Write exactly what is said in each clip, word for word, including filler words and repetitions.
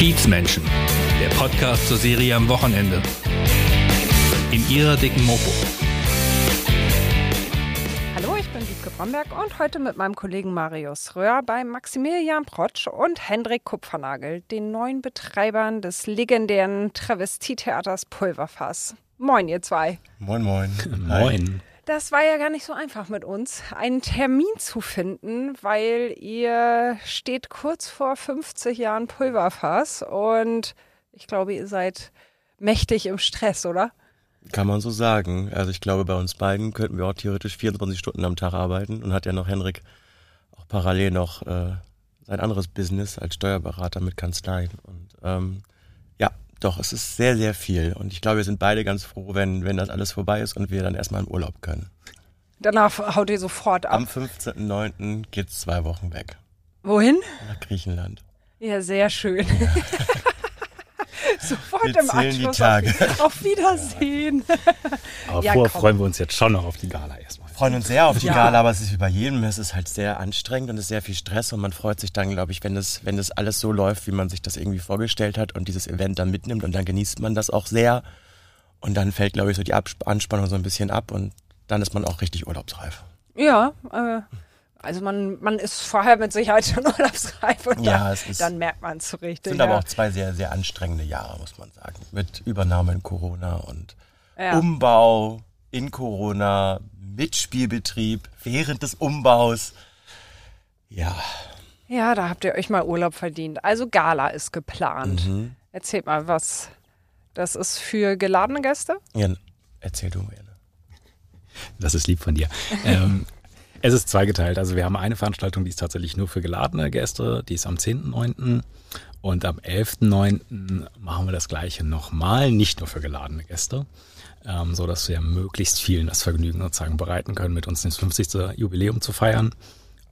Kiezmenschen, der Podcast zur Serie am Wochenende. In ihrer dicken Mopo. Hallo, ich bin Wiebke Bromberg und heute mit meinem Kollegen Marius Röhr bei Maximilian Protsch und Hendrik Kupfernagel, den neuen Betreibern des legendären Travestietheaters Pulverfass. Moin, ihr zwei. Moin, moin. Moin. Das war ja gar nicht so einfach mit uns, einen Termin zu finden, weil ihr steht kurz vor fünfzig Jahren Pulverfass und ich glaube, ihr seid mächtig im Stress, oder? Kann man so sagen. Also ich glaube, bei uns beiden könnten wir auch theoretisch vierundzwanzig Stunden am Tag arbeiten und hat ja noch Hendrik auch parallel noch äh, sein anderes Business als Steuerberater mit Kanzleien. Und ähm, ja, doch, es ist sehr, sehr viel. Und ich glaube, wir sind beide ganz froh, wenn, wenn das alles vorbei ist und wir dann erstmal im Urlaub können. Danach haut ihr sofort ab. Am fünfzehnten neunten geht's zwei Wochen weg. Wohin? Nach Griechenland. Ja, sehr schön. Ja. Sofort wir im Anschluss die Tage. Auf, auf Wiedersehen. Aber ja, vorher komm. Freuen wir uns jetzt schon noch auf die Gala erstmal. Wir freuen uns sehr auf die ja. Gala, aber es ist wie bei jedem. Es ist halt sehr anstrengend und es ist sehr viel Stress und man freut sich dann, glaube ich, wenn das, wenn das alles so läuft, wie man sich das irgendwie vorgestellt hat und dieses Event dann mitnimmt und dann genießt man das auch sehr und dann fällt, glaube ich, so die Absp- Anspannung so ein bisschen ab und dann ist man auch richtig urlaubsreif. Ja, äh, also man, man ist vorher mit Sicherheit schon urlaubsreif und ja, dann, es ist, dann merkt man es so richtig. Es sind ja. aber auch zwei sehr, sehr anstrengende Jahre, muss man sagen. Mit Übernahme in Corona und ja. Umbau in Corona, mit Spielbetrieb, während des Umbaus. Ja. Ja, da habt ihr euch mal Urlaub verdient. Also Gala ist geplant. Mhm. Erzählt mal, was das ist für geladene Gäste? Ja, erzähl du mir. Das ist lieb von dir. ähm, Es ist zweigeteilt. Also wir haben eine Veranstaltung, die ist tatsächlich nur für geladene Gäste. Die ist am zehnten neunten und am elften neunten machen wir das Gleiche nochmal, nicht nur für geladene Gäste, ähm, sodass wir möglichst vielen das Vergnügen sozusagen bereiten können, mit uns das fünfzigste Jubiläum zu feiern.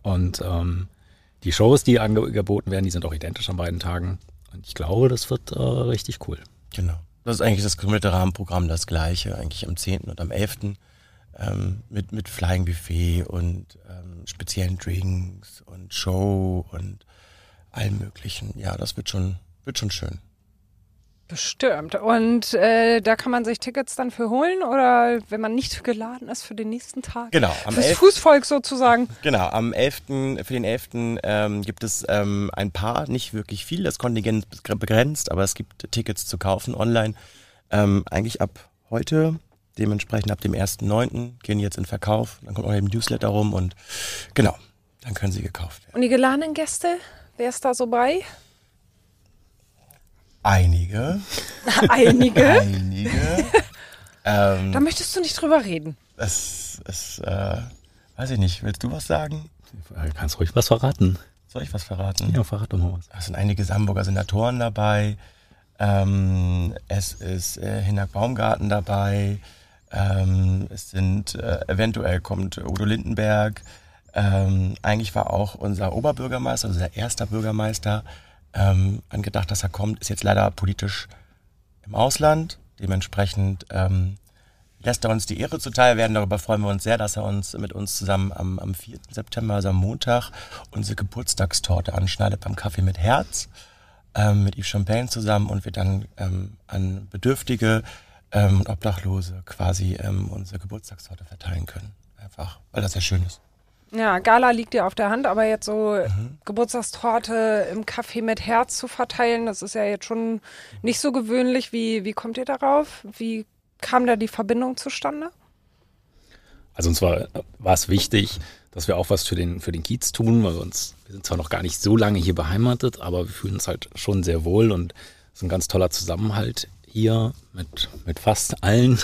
Und ähm, die Shows, die angeboten werden, die sind auch identisch an beiden Tagen. Und ich glaube, das wird äh, richtig cool. Genau. Das ist eigentlich das komplette Rahmenprogramm, das Gleiche, eigentlich am zehnten und am elften Ähm, mit, mit Flying Buffet und ähm, speziellen Drinks und Show und allem möglichen. Ja, das wird schon, wird schon schön. Bestimmt. Und äh, da kann man sich Tickets dann für holen oder wenn man nicht geladen ist für den nächsten Tag? Genau. Fürs Fußvolk sozusagen. Genau. Am elften für den elften Ähm, gibt es ähm, ein paar, nicht wirklich viel. Das Kontingent ist begrenzt, aber es gibt Tickets zu kaufen online. Ähm, eigentlich ab heute. Dementsprechend ab dem ersten neunten gehen jetzt in Verkauf, dann kommt auch eben Newsletter rum und genau, dann können sie gekauft werden. Und die geladenen Gäste, wer ist da so bei? Einige. Einige? Einige. ähm, da möchtest du nicht drüber reden. Es ist, äh, weiß ich nicht, willst du was sagen? Du kannst ruhig was verraten. Soll ich was verraten? Ja, verrat doch mal was. Es sind einige Hamburger Senatoren dabei, ähm, es ist äh, Hinnerk Baumgarten dabei. Ähm, es sind, äh, eventuell kommt Udo Lindenberg, ähm, eigentlich war auch unser Oberbürgermeister, also unser erster Bürgermeister, ähm, angedacht, dass er kommt, ist jetzt leider politisch im Ausland, dementsprechend ähm, lässt er uns die Ehre zuteil werden, darüber freuen wir uns sehr, dass er uns mit uns zusammen am, am vierten September, also am Montag, unsere Geburtstagstorte anschneidet beim Kaffee mit Herz, ähm, mit Eve Champagne zusammen und wir dann ähm, an Bedürftige und ähm, Obdachlose quasi ähm, unsere Geburtstagstorte verteilen können. Einfach, weil das ja schön ist. Ja, Gala liegt ja auf der Hand, aber jetzt so mhm. Geburtstagstorte im Kaffee mit Herz zu verteilen, das ist ja jetzt schon nicht so gewöhnlich. Wie, wie kommt ihr darauf? Wie kam da die Verbindung zustande? Also uns war, war es wichtig, dass wir auch was für den, für den Kiez tun, weil wir uns, wir sind zwar noch gar nicht so lange hier beheimatet, aber wir fühlen uns halt schon sehr wohl und es ist ein ganz toller Zusammenhalt hier mit, mit fast allen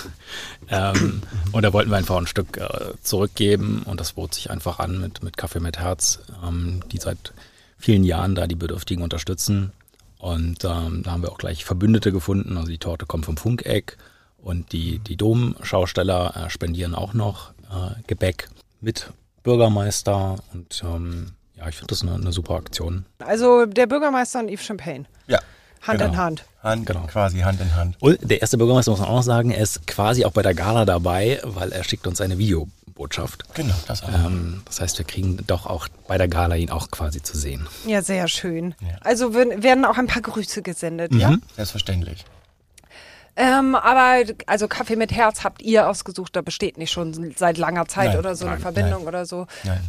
ähm, und da wollten wir einfach ein Stück äh, zurückgeben und das bot sich einfach an mit, mit Kaffee mit Herz, ähm, die seit vielen Jahren da die Bedürftigen unterstützen und ähm, da haben wir auch gleich Verbündete gefunden, also die Torte kommt vom Funkeck und die, die Domschausteller äh, spendieren auch noch äh, Gebäck mit Bürgermeister und ähm, ja, ich finde das eine, eine super Aktion. Also der Bürgermeister und Eve Champagne. Ja. Hand genau. in Hand. Hand genau. Quasi Hand in Hand. Und der erste Bürgermeister, muss man auch noch sagen, er ist quasi auch bei der Gala dabei, weil er schickt uns eine Videobotschaft. Genau, das auch. Ähm, das heißt, wir kriegen doch auch bei der Gala ihn auch quasi zu sehen. Ja, sehr schön. Ja. Also werden auch ein paar Grüße gesendet, mhm. ja? Selbstverständlich. Ähm, aber also Kaffee mit Herz habt ihr ausgesucht, da besteht nicht schon seit langer Zeit nein, oder so nein, eine Verbindung nein, oder so. Nein.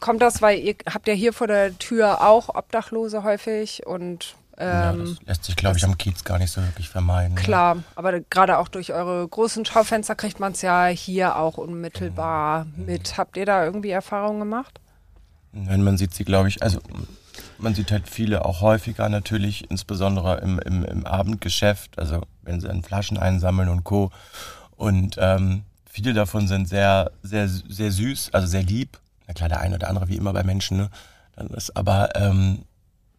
Kommt das, weil ihr habt ja hier vor der Tür auch Obdachlose häufig und ähm, ja, das lässt sich, glaube ich, am Kiez gar nicht so wirklich vermeiden. Klar, ne? Aber gerade auch durch eure großen Schaufenster kriegt man es ja hier auch unmittelbar mhm. mit. Habt ihr da irgendwie Erfahrungen gemacht? Nein, man sieht sie, glaube ich, also man sieht halt viele auch häufiger natürlich, insbesondere im, im, im Abendgeschäft, also wenn sie in Flaschen einsammeln und Co. Und ähm, viele davon sind sehr, sehr, sehr süß, also sehr lieb. Na klar, der eine oder andere, wie immer bei Menschen, ne? Dann ist aber, ähm,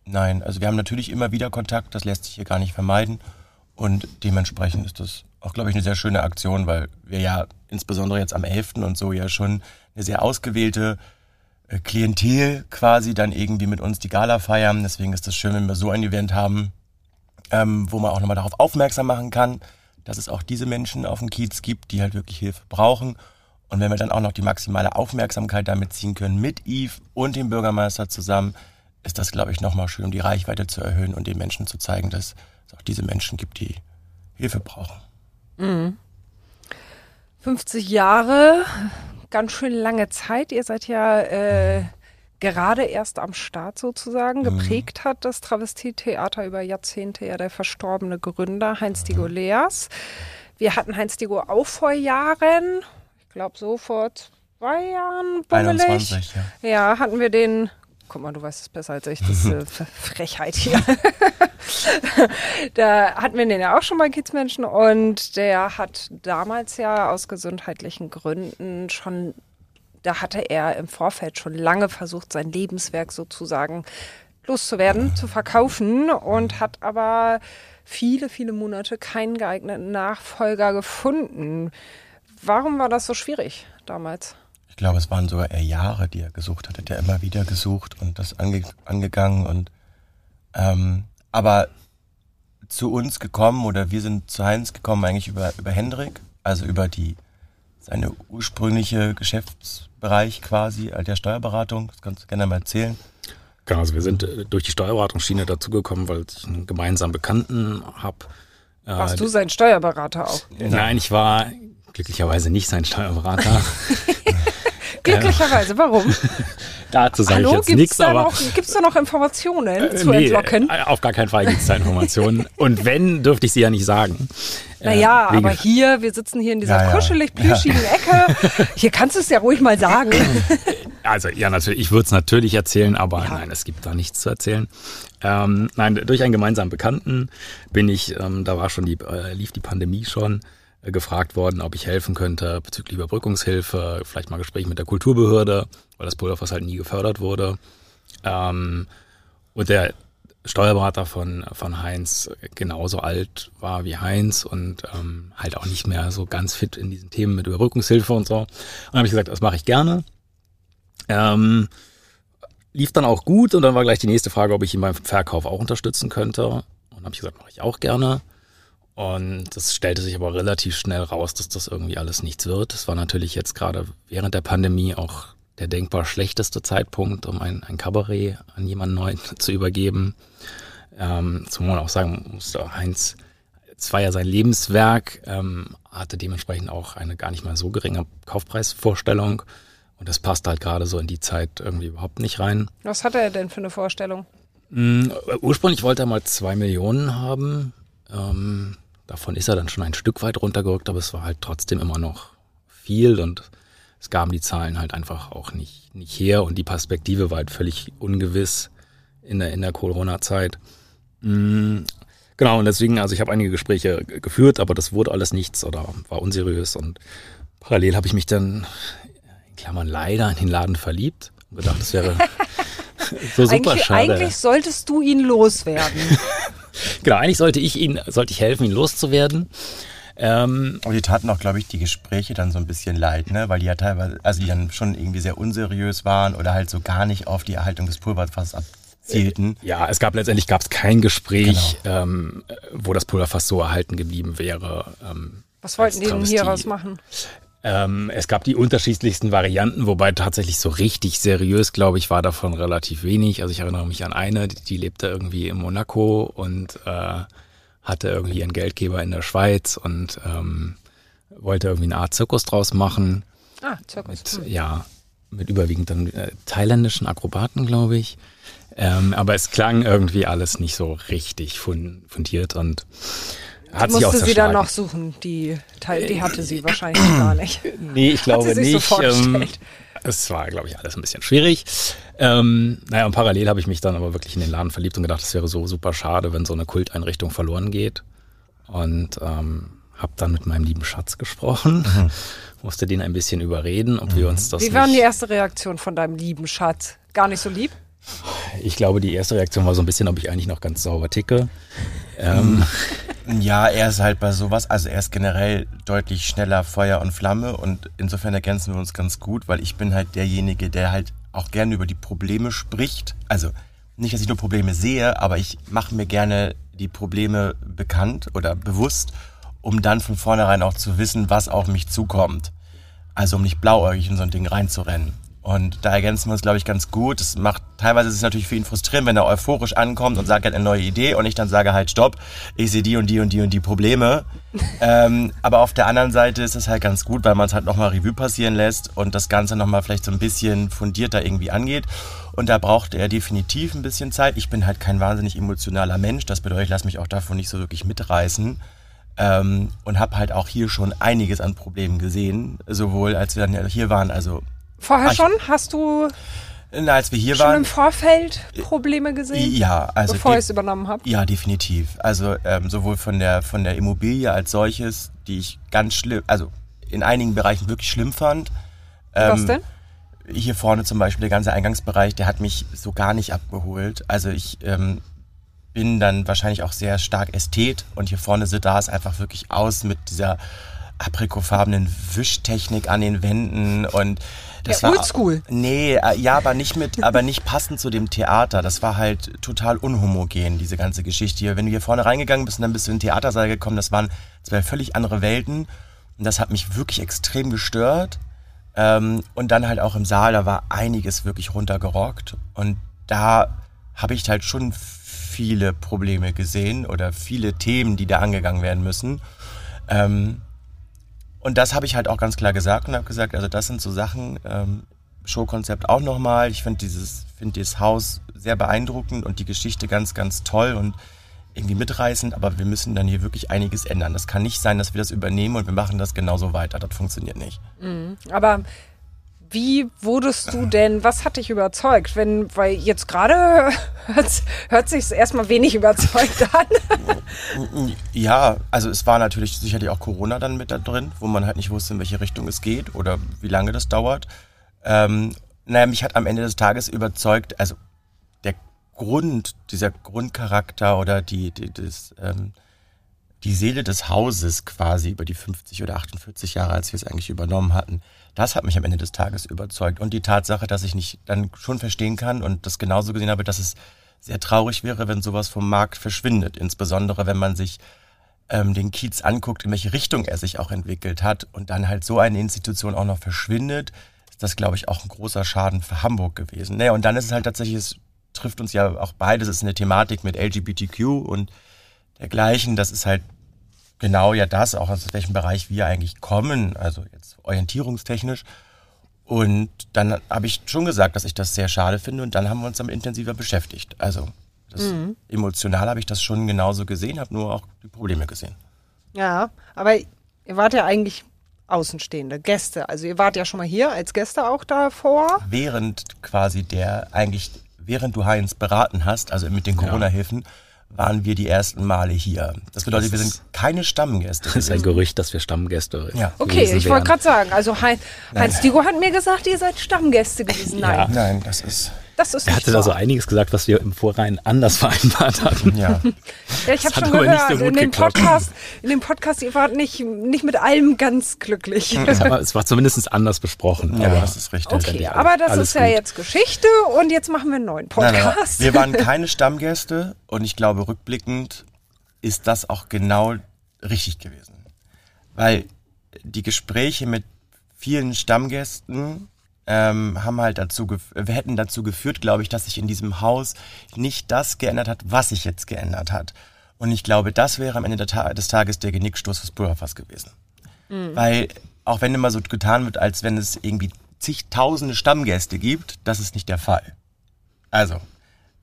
nein, also wir haben natürlich immer wieder Kontakt, das lässt sich hier gar nicht vermeiden. Und dementsprechend ist das auch, glaube ich, eine sehr schöne Aktion, weil wir ja insbesondere jetzt am elften und so ja schon eine sehr ausgewählte Klientel quasi dann irgendwie mit uns die Gala feiern. Deswegen ist das schön, wenn wir so ein Event haben, ähm, wo man auch nochmal darauf aufmerksam machen kann, dass es auch diese Menschen auf dem Kiez gibt, die halt wirklich Hilfe brauchen. Und wenn wir dann auch noch die maximale Aufmerksamkeit damit ziehen können, mit Eve und dem Bürgermeister zusammen, ist das, glaube ich, nochmal schön, um die Reichweite zu erhöhen und den Menschen zu zeigen, dass es auch diese Menschen gibt, die Hilfe brauchen. Mhm. fünfzig Jahre... Ganz schön lange Zeit. Ihr seid ja äh, gerade erst am Start sozusagen. Geprägt hat das Travestietheater über Jahrzehnte ja der verstorbene Gründer Heinz Digo. Wir hatten Heinz Digo auch vor Jahren, ich glaube so vor zwei Jahren, bummelig. einundzwanzig, ja. ja, hatten wir den. Guck mal, du weißt es besser als ich, das ist äh, Frechheit hier. Da hatten wir den ja auch schon bei Kidsmenschen und der hat damals ja aus gesundheitlichen Gründen schon, da hatte er im Vorfeld schon lange versucht, sein Lebenswerk sozusagen loszuwerden, zu verkaufen und hat aber viele, viele Monate keinen geeigneten Nachfolger gefunden. Warum war das so schwierig damals? Ich glaube, es waren sogar eher Jahre, die er gesucht hat. Er hat ja immer wieder gesucht und das ange- angegangen. Und ähm, aber zu uns gekommen oder wir sind zu Heinz gekommen eigentlich über, über Hendrik, also über die seine ursprüngliche Geschäftsbereich quasi der Steuerberatung. Das kannst du gerne mal erzählen. Genau, also wir sind durch die Steuerberatungsschiene dazugekommen, weil ich einen gemeinsamen Bekannten habe. Warst äh, du sein Steuerberater auch? Nein, ich war glücklicherweise nicht sein Steuerberater. Glücklicherweise, warum? Dazu sage Hallo, ich jetzt nichts, aber... Gibt es da noch Informationen äh, zu nee, entlocken? Auf gar keinen Fall gibt es da Informationen. Und wenn, dürfte ich sie ja nicht sagen. Naja, äh, aber hier, wir sitzen hier in dieser ja, kuschelig-plüschigen ja. Ecke. Hier kannst du es ja ruhig mal sagen. Also, ja, natürlich, ich würde es natürlich erzählen, aber ja. nein, es gibt da nichts zu erzählen. Ähm, nein, durch einen gemeinsamen Bekannten bin ich, ähm, da war schon die, äh, lief die Pandemie schon, gefragt worden, ob ich helfen könnte bezüglich Überbrückungshilfe, vielleicht mal Gespräch mit der Kulturbehörde, weil das Pulverfass halt nie gefördert wurde. Ähm, und der Steuerberater von, von Heinz genauso alt war wie Heinz und ähm, halt auch nicht mehr so ganz fit in diesen Themen mit Überbrückungshilfe und so. Und dann habe ich gesagt, das mache ich gerne. Ähm, lief dann auch gut und dann war gleich die nächste Frage, ob ich ihn beim Verkauf auch unterstützen könnte. Und dann habe ich gesagt, mache ich auch gerne. Und das stellte sich aber relativ schnell raus, dass das irgendwie alles nichts wird. Das war natürlich jetzt gerade während der Pandemie auch der denkbar schlechteste Zeitpunkt, um ein, ein Kabarett an jemanden neuen zu übergeben. Ähm, zum Beispiel auch sagen musste, Heinz, es war ja sein Lebenswerk, ähm, hatte dementsprechend auch eine gar nicht mal so geringe Kaufpreisvorstellung. Und das passte halt gerade so in die Zeit irgendwie überhaupt nicht rein. Was hatte er denn für eine Vorstellung? Mhm, ursprünglich wollte er mal zwei Millionen haben. Ähm, davon ist er dann schon ein Stück weit runtergerückt, aber es war halt trotzdem immer noch viel und es gaben die Zahlen halt einfach auch nicht, nicht her und die Perspektive war halt völlig ungewiss in der, in der Corona-Zeit. Mhm. Genau, und deswegen, also ich habe einige Gespräche g- geführt, aber das wurde alles nichts oder war unseriös und parallel habe ich mich dann, in Klammern leider, in den Laden verliebt und gedacht, das wäre so super eigentlich, schade. Eigentlich solltest du ihn loswerden. Genau, eigentlich sollte ich ihn, sollte ich helfen, ihn loszuwerden. Ähm, Aber die taten auch, glaube ich, die Gespräche dann so ein bisschen leid, ne? Weil die ja teilweise, also die dann schon irgendwie sehr unseriös waren oder halt so gar nicht auf die Erhaltung des Pulverfasses ab, zielten. Ja, es gab letztendlich gab es kein Gespräch, genau. ähm, wo das Pulverfass so erhalten geblieben wäre. Ähm, Was wollten die denn hieraus machen? Ähm, es gab die unterschiedlichsten Varianten, wobei tatsächlich so richtig seriös, glaube ich, war davon relativ wenig. Also ich erinnere mich an eine, die, die lebte irgendwie in Monaco und äh, hatte irgendwie ihren Geldgeber in der Schweiz und ähm, wollte irgendwie eine Art Zirkus draus machen. Ah, Zirkus. Mit, ja, mit überwiegend dann äh, thailändischen Akrobaten, glaube ich. Ähm, aber es klang irgendwie alles nicht so richtig fun- fundiert und hat sich auch zerschlagen. Musste sie dann noch suchen, die, Teil, die hatte sie wahrscheinlich gar nicht. Nee, ich glaube nicht. So ähm, es war, glaube ich, alles ein bisschen schwierig. Ähm, naja, und parallel habe ich mich dann aber wirklich in den Laden verliebt und gedacht, das wäre so super schade, wenn so eine Kulteinrichtung verloren geht. Und ähm, habe dann mit meinem lieben Schatz gesprochen, mhm. musste den ein bisschen überreden, ob mhm. wir uns das Wie war denn die erste Reaktion von deinem lieben Schatz? Gar nicht so lieb? Ich glaube, die erste Reaktion war so ein bisschen, ob ich eigentlich noch ganz sauber ticke. Ähm. Ja, er ist halt bei sowas, also er ist generell deutlich schneller Feuer und Flamme und insofern ergänzen wir uns ganz gut, weil ich bin halt derjenige, der halt auch gerne über die Probleme spricht. Also nicht, dass ich nur Probleme sehe, aber ich mache mir gerne die Probleme bekannt oder bewusst, um dann von vornherein auch zu wissen, was auf mich zukommt. Also um nicht blauäugig in so ein Ding reinzurennen. Und da ergänzen wir uns, glaube ich, ganz gut. Das macht, teilweise ist es natürlich für ihn frustrierend, wenn er euphorisch ankommt und sagt, er hat eine neue Idee und ich dann sage halt, stopp, ich sehe die und die und die und die Probleme. ähm, aber auf der anderen Seite ist es halt ganz gut, weil man es halt nochmal Revue passieren lässt und das Ganze nochmal vielleicht so ein bisschen fundierter irgendwie angeht. Und da braucht er definitiv ein bisschen Zeit. Ich bin halt kein wahnsinnig emotionaler Mensch. Das bedeutet, ich lasse mich auch davon nicht so wirklich mitreißen. Ähm, und habe halt auch hier schon einiges an Problemen gesehen. Sowohl, als wir dann hier waren, also... Vorher schon? Hast du Na, als wir hier schon waren, im Vorfeld Probleme gesehen, ja, also bevor de- ich es übernommen habe? Ja, definitiv. Also ähm, sowohl von der, von der Immobilie als solches, die ich ganz schlimm, also in einigen Bereichen wirklich schlimm fand. Ähm, Was denn? Hier vorne zum Beispiel, der ganze Eingangsbereich, der hat mich so gar nicht abgeholt. Also ich ähm, bin dann wahrscheinlich auch sehr stark Ästhet und hier vorne sieht das einfach wirklich aus mit dieser aprikofarbenen Wischtechnik an den Wänden und das ja, war oldschool. Nee, ja, aber nicht mit, aber nicht passend zu dem Theater. Das war halt total unhomogen, diese ganze Geschichte hier. Wenn du hier vorne reingegangen bist und dann bist du in den Theatersaal gekommen, das waren zwei völlig andere Welten. Und das hat mich wirklich extrem gestört. Und dann halt auch im Saal, da war einiges wirklich runtergerockt. Und da habe ich halt schon viele Probleme gesehen oder viele Themen, die da angegangen werden müssen. Und das habe ich halt auch ganz klar gesagt und habe gesagt, also das sind so Sachen, ähm, Showkonzept auch nochmal. Ich finde dieses, finde dieses Haus sehr beeindruckend und die Geschichte ganz, ganz toll und irgendwie mitreißend, aber wir müssen dann hier wirklich einiges ändern. Das kann nicht sein, dass wir das übernehmen und wir machen das genauso weiter. Das funktioniert nicht. Mhm. Aber wie wurdest du denn, was hat dich überzeugt? Wenn, weil jetzt gerade hört sich es erstmal wenig überzeugt an. Ja, also es war natürlich sicherlich auch Corona dann mit da drin, wo man halt nicht wusste, in welche Richtung es geht oder wie lange das dauert. Ähm, naja, mich hat am Ende des Tages überzeugt, also der Grund, dieser Grundcharakter oder die, die, das, ähm, die Seele des Hauses quasi über die fünfzig oder achtundvierzig Jahre, als wir es eigentlich übernommen hatten, das hat mich am Ende des Tages überzeugt. Und die Tatsache, dass ich nicht dann schon verstehen kann und das genauso gesehen habe, dass es sehr traurig wäre, wenn sowas vom Markt verschwindet. Insbesondere, wenn man sich ähm, den Kiez anguckt, in welche Richtung er sich auch entwickelt hat und dann halt so eine Institution auch noch verschwindet, ist das, glaube ich, auch ein großer Schaden für Hamburg gewesen. Naja, und dann ist es halt tatsächlich, es trifft uns ja auch beides, es ist eine Thematik mit L G B T Q und dergleichen, das ist halt genau ja das, auch aus welchem Bereich wir eigentlich kommen, also jetzt orientierungstechnisch. Und dann habe ich schon gesagt, dass ich das sehr schade finde und dann haben wir uns damit intensiver beschäftigt. Also das mhm. emotional habe ich das schon genauso gesehen, habe nur auch die Probleme gesehen. Ja, aber ihr wart ja eigentlich Außenstehende, Gäste. Also ihr wart ja schon mal hier als Gäste auch davor. Während quasi der, eigentlich während du Heinz beraten hast, also mit den Corona-Hilfen, ja. waren wir die ersten Male hier. Das bedeutet, wir sind keine Stammgäste. Das ist ein Gerücht, dass wir Stammgäste sind. Ja. Okay, ich wollte gerade sagen, also Heinz, Heinz Digo hat mir gesagt, ihr seid Stammgäste gewesen. Nein, ja. Nein, das ist... Das ist er hatte wahr. Da so einiges gesagt, was wir im Vorrein anders vereinbart hatten. Ja, ja ich habe schon gehört, so in, dem Podcast, in dem Podcast, ihr wart nicht, nicht mit allem ganz glücklich. Ja, aber es war zumindest anders besprochen. Ja, aber das ist richtig. Okay, ja, aber das ist ja gut. Jetzt Geschichte und jetzt machen wir einen neuen Podcast. Nein, nein. Wir waren keine Stammgäste und ich glaube, rückblickend ist das auch genau richtig gewesen. Weil die Gespräche mit vielen Stammgästen ähm, haben halt dazu, gef- hätten dazu geführt, glaube ich, dass sich in diesem Haus nicht das geändert hat, was sich jetzt geändert hat. Und ich glaube, das wäre am Ende der Ta- des Tages der Genickstoß fürs Pulverfass gewesen. Mhm. Weil, auch wenn immer so getan wird, als wenn es irgendwie zigtausende Stammgäste gibt, das ist nicht der Fall. Also,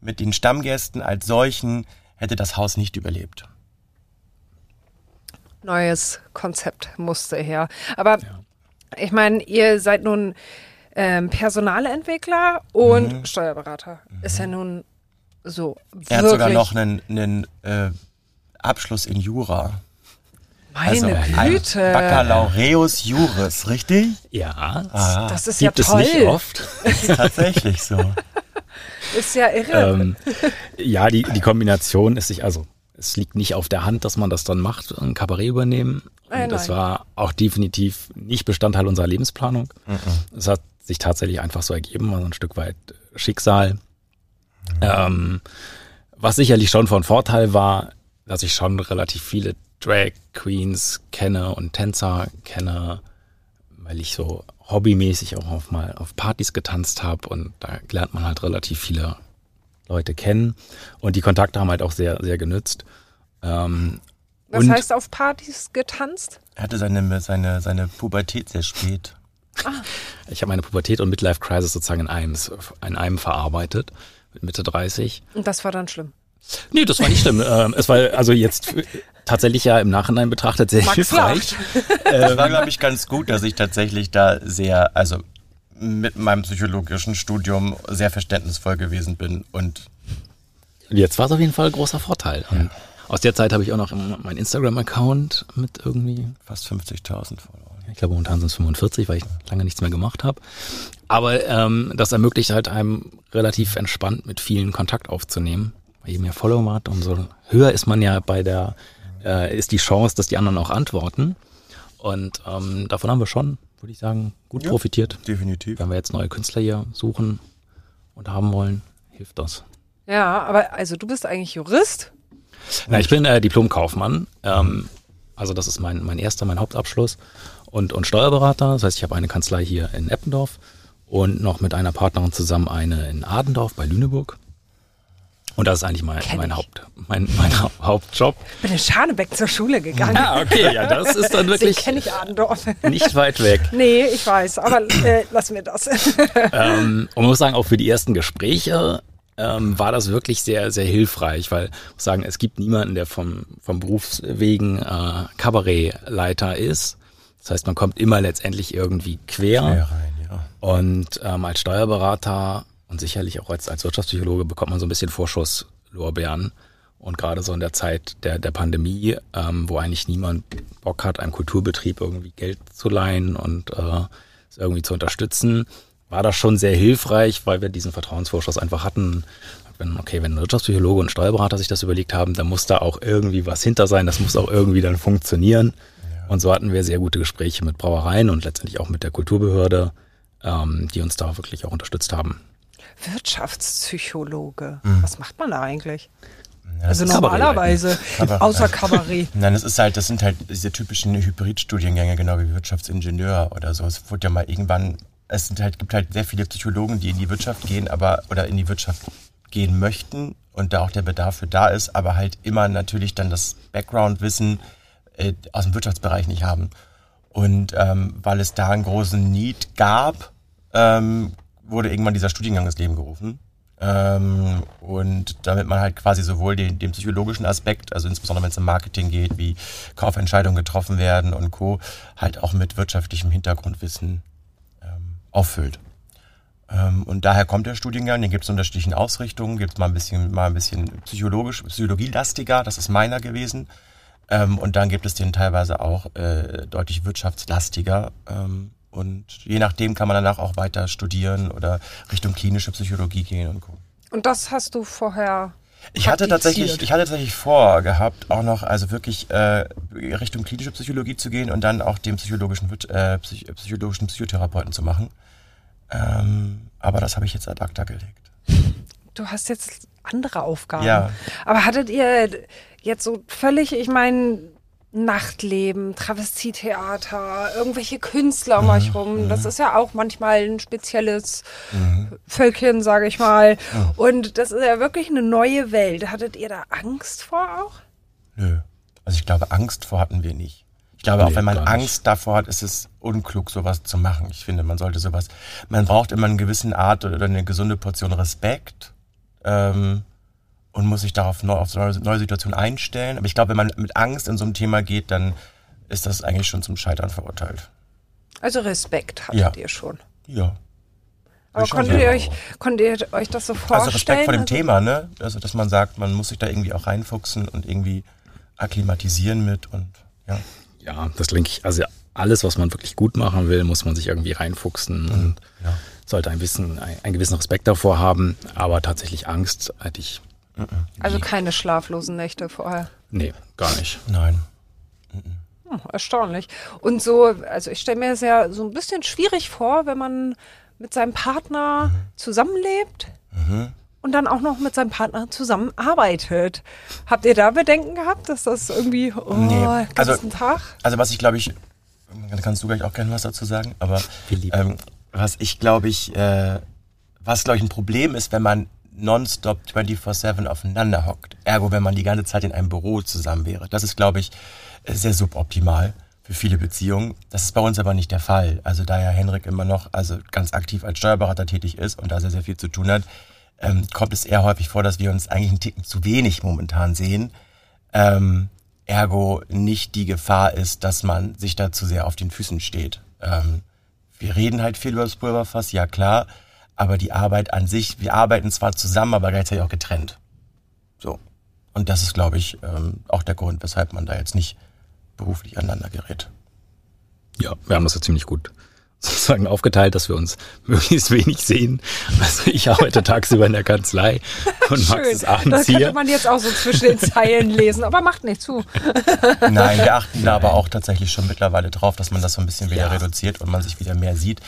mit den Stammgästen als solchen hätte das Haus nicht überlebt. Neues Konzept musste her. Aber ja. Ich meine, ihr seid nun ähm, Personalentwickler und mhm. Steuerberater. Mhm. Ist ja nun so. Er hat sogar noch einen, einen äh, Abschluss in Jura. Meine also, Güte. Baccalaureus Juris, richtig? Ja. Ah, das ist ja toll. Gibt es nicht oft. Das ist tatsächlich so. Ist ja irre. Ähm, ja, die, die Kombination ist sich also. Es liegt nicht auf der Hand, dass man das dann macht, ein Kabarett übernehmen. Und nein, nein. Das war auch definitiv nicht Bestandteil unserer Lebensplanung. Es hat sich tatsächlich einfach so ergeben, also ein Stück weit Schicksal. Mhm. Ähm, was sicherlich schon von Vorteil war, dass ich schon relativ viele Drag Queens kenne und Tänzer kenne, weil ich so hobbymäßig auch auf mal auf Partys getanzt habe und da lernt man halt relativ viele Leute kennen und die Kontakte haben halt auch sehr, sehr genützt. Ähm, Was heißt auf Partys getanzt? Er hatte seine, seine, seine Pubertät sehr spät. Ah. Ich habe meine Pubertät und Midlife-Crisis sozusagen in einem, in einem verarbeitet, mit Mitte dreißig. Und das war dann schlimm? Nee, das war nicht schlimm. ähm, es war also jetzt tatsächlich ja im Nachhinein betrachtet sehr Max hilfreich. Es ähm, war, glaube ich, ganz gut, dass ich tatsächlich da sehr, also mit meinem psychologischen Studium sehr verständnisvoll gewesen bin. Und jetzt war es auf jeden Fall ein großer Vorteil. Ja. Aus der Zeit habe ich auch noch meinen Instagram-Account mit irgendwie fast fünfzigtausend Follower. Ich glaube, momentan sind es fünfundvierzig, weil ich lange nichts mehr gemacht habe. Aber ähm, das ermöglicht halt einem relativ entspannt mit vielen Kontakt aufzunehmen. Weil je mehr Follower man hat, umso höher ist man ja bei der, äh, ist die Chance, dass die anderen auch antworten. Und ähm, davon haben wir schon, würde ich sagen, gut ja, profitiert. Definitiv. Wenn wir jetzt neue Künstler hier suchen und haben wollen, hilft das. Ja, aber also du bist eigentlich Jurist? Na, ich bin äh, Diplom-Kaufmann. Ähm, also das ist mein, mein erster, mein Hauptabschluss. Und, und Steuerberater, das heißt, ich habe eine Kanzlei hier in Eppendorf und noch mit einer Partnerin zusammen eine in Adendorf bei Lüneburg. Und das ist eigentlich mein, mein, Haupt, mein, mein Hauptjob. Ich bin in Scharnebeck zur Schule gegangen. Ah, okay, ja, das ist dann wirklich kenne ich Adendorf. Nicht weit weg. Nee, ich weiß, aber äh, lass mir das. Ähm, und man muss sagen, auch für die ersten Gespräche ähm, war das wirklich sehr, sehr hilfreich, weil ich muss sagen, es gibt niemanden, der vom, vom Berufswegen äh, Kabarettleiter ist. Das heißt, man kommt immer letztendlich irgendwie quer. Quer rein, ja. Und ähm, als Steuerberater und sicherlich auch als, als Wirtschaftspsychologe bekommt man so ein bisschen Vorschusslorbeeren. Und gerade so in der Zeit der, der Pandemie, ähm, wo eigentlich niemand Bock hat, einem Kulturbetrieb irgendwie Geld zu leihen und äh, es irgendwie zu unterstützen, war das schon sehr hilfreich, weil wir diesen Vertrauensvorschuss einfach hatten. Wenn, okay, wenn ein Wirtschaftspsychologe und ein Steuerberater sich das überlegt haben, dann muss da auch irgendwie was hinter sein, das muss auch irgendwie dann funktionieren. Ja. Und so hatten wir sehr gute Gespräche mit Brauereien und letztendlich auch mit der Kulturbehörde, ähm, die uns da wirklich auch unterstützt haben. Wirtschaftspsychologe. Hm. Was macht man da eigentlich? Ja, also normalerweise, Kabarett. außer Kabarett. Nein, das ist halt, das sind halt diese typischen Hybrid-Studiengänge, genau wie Wirtschaftsingenieur oder so. Es wurde ja mal irgendwann, es sind halt, gibt halt sehr viele Psychologen, die in die Wirtschaft gehen, aber oder in die Wirtschaft gehen möchten und da auch der Bedarf für da ist, aber halt immer natürlich dann das Background-Wissen äh, aus dem Wirtschaftsbereich nicht haben. Und ähm, weil es da einen großen Need gab, ähm, wurde irgendwann dieser Studiengang ins Leben gerufen. Ähm, und damit man halt quasi sowohl den, den psychologischen Aspekt, also insbesondere wenn es um Marketing geht, wie Kaufentscheidungen getroffen werden und Co., halt auch mit wirtschaftlichem Hintergrundwissen ähm, auffüllt. Ähm, und daher kommt der Studiengang, den gibt es in unterschiedlichen Ausrichtungen, gibt es mal ein bisschen, mal ein bisschen psychologisch, psychologielastiger, das ist meiner gewesen. Ähm, und dann gibt es den teilweise auch äh, deutlich wirtschaftslastiger ähm, Und je nachdem kann man danach auch weiter studieren oder Richtung klinische Psychologie gehen und gucken. Und das hast du vorher... Ich hatte tatsächlich, ich hatte tatsächlich vorgehabt, auch noch also wirklich äh, Richtung klinische Psychologie zu gehen und dann auch den psychologischen äh, psychologischen Psychotherapeuten zu machen. Ähm, aber das habe ich jetzt ad acta gelegt. Du hast jetzt andere Aufgaben. Ja. Aber hattet ihr jetzt so völlig, ich meine, Nachtleben, Travestietheater, irgendwelche Künstler um mhm. euch rum. Das ist ja auch manchmal ein spezielles mhm. Völkchen, sage ich mal. Ja. Und das ist ja wirklich eine neue Welt. Hattet ihr da Angst vor auch? Nö. Also ich glaube, Angst vor hatten wir nicht. Ich glaube, nee, auch wenn man Angst davor hat, ist es unklug, sowas zu machen. Ich finde, man sollte sowas, man braucht immer eine gewisse Art oder eine gesunde Portion Respekt. Ähm, Und muss sich darauf neu, auf eine neue Situation einstellen. Aber ich glaube, wenn man mit Angst in so ein Thema geht, dann ist das eigentlich schon zum Scheitern verurteilt. Also Respekt hattet ja. ihr schon? Ja. Aber konntet ihr, euch, konntet ihr euch das so vorstellen? Also Respekt vor dem also Thema, ne? Also dass man sagt, man muss sich da irgendwie auch reinfuchsen und irgendwie akklimatisieren mit und ja. Ja, das denke ich. Also alles, was man wirklich gut machen will, muss man sich irgendwie reinfuchsen mhm. und ja. sollte ein bisschen, ein, einen gewissen Respekt davor haben. Aber tatsächlich Angst hatte ich. Also keine schlaflosen Nächte vorher? Nee, gar nicht. Nein. Hm, erstaunlich. Und so, also ich stelle mir das ja so ein bisschen schwierig vor, wenn man mit seinem Partner mhm. zusammenlebt mhm. und dann auch noch mit seinem Partner zusammenarbeitet. Habt ihr da Bedenken gehabt, dass das irgendwie, oh, nee. ganzen also, Tag? Also was ich glaube ich, kannst du gleich auch gerne was dazu sagen, aber ähm, was ich glaube ich, äh, was glaube ich ein Problem ist, wenn man nonstop vierundzwanzig sieben aufeinander hockt. Ergo, wenn man die ganze Zeit in einem Büro zusammen wäre. Das ist, glaube ich, sehr suboptimal für viele Beziehungen. Das ist bei uns aber nicht der Fall. Also da ja Hendrik immer noch also ganz aktiv als Steuerberater tätig ist und da sehr, sehr viel zu tun hat, ähm, kommt es eher häufig vor, dass wir uns eigentlich einen Ticken zu wenig momentan sehen. Ähm, ergo nicht die Gefahr ist, dass man sich da zu sehr auf den Füßen steht. Ähm, wir reden halt viel über das Pulverfass, ja klar. Aber die Arbeit an sich, wir arbeiten zwar zusammen, aber gleichzeitig auch getrennt. So. Und das ist, glaube ich, ähm, auch der Grund, weshalb man da jetzt nicht beruflich aneinander gerät. Ja, wir haben das ja ziemlich gut sozusagen aufgeteilt, dass wir uns möglichst wenig sehen. Also ich arbeite tagsüber in der Kanzlei und Max ist abends hier. Das könnte man jetzt auch so zwischen den Zeilen lesen, aber macht nicht zu. Nein, wir achten da aber auch tatsächlich schon mittlerweile drauf, dass man das so ein bisschen wieder ja. reduziert und man sich wieder mehr sieht.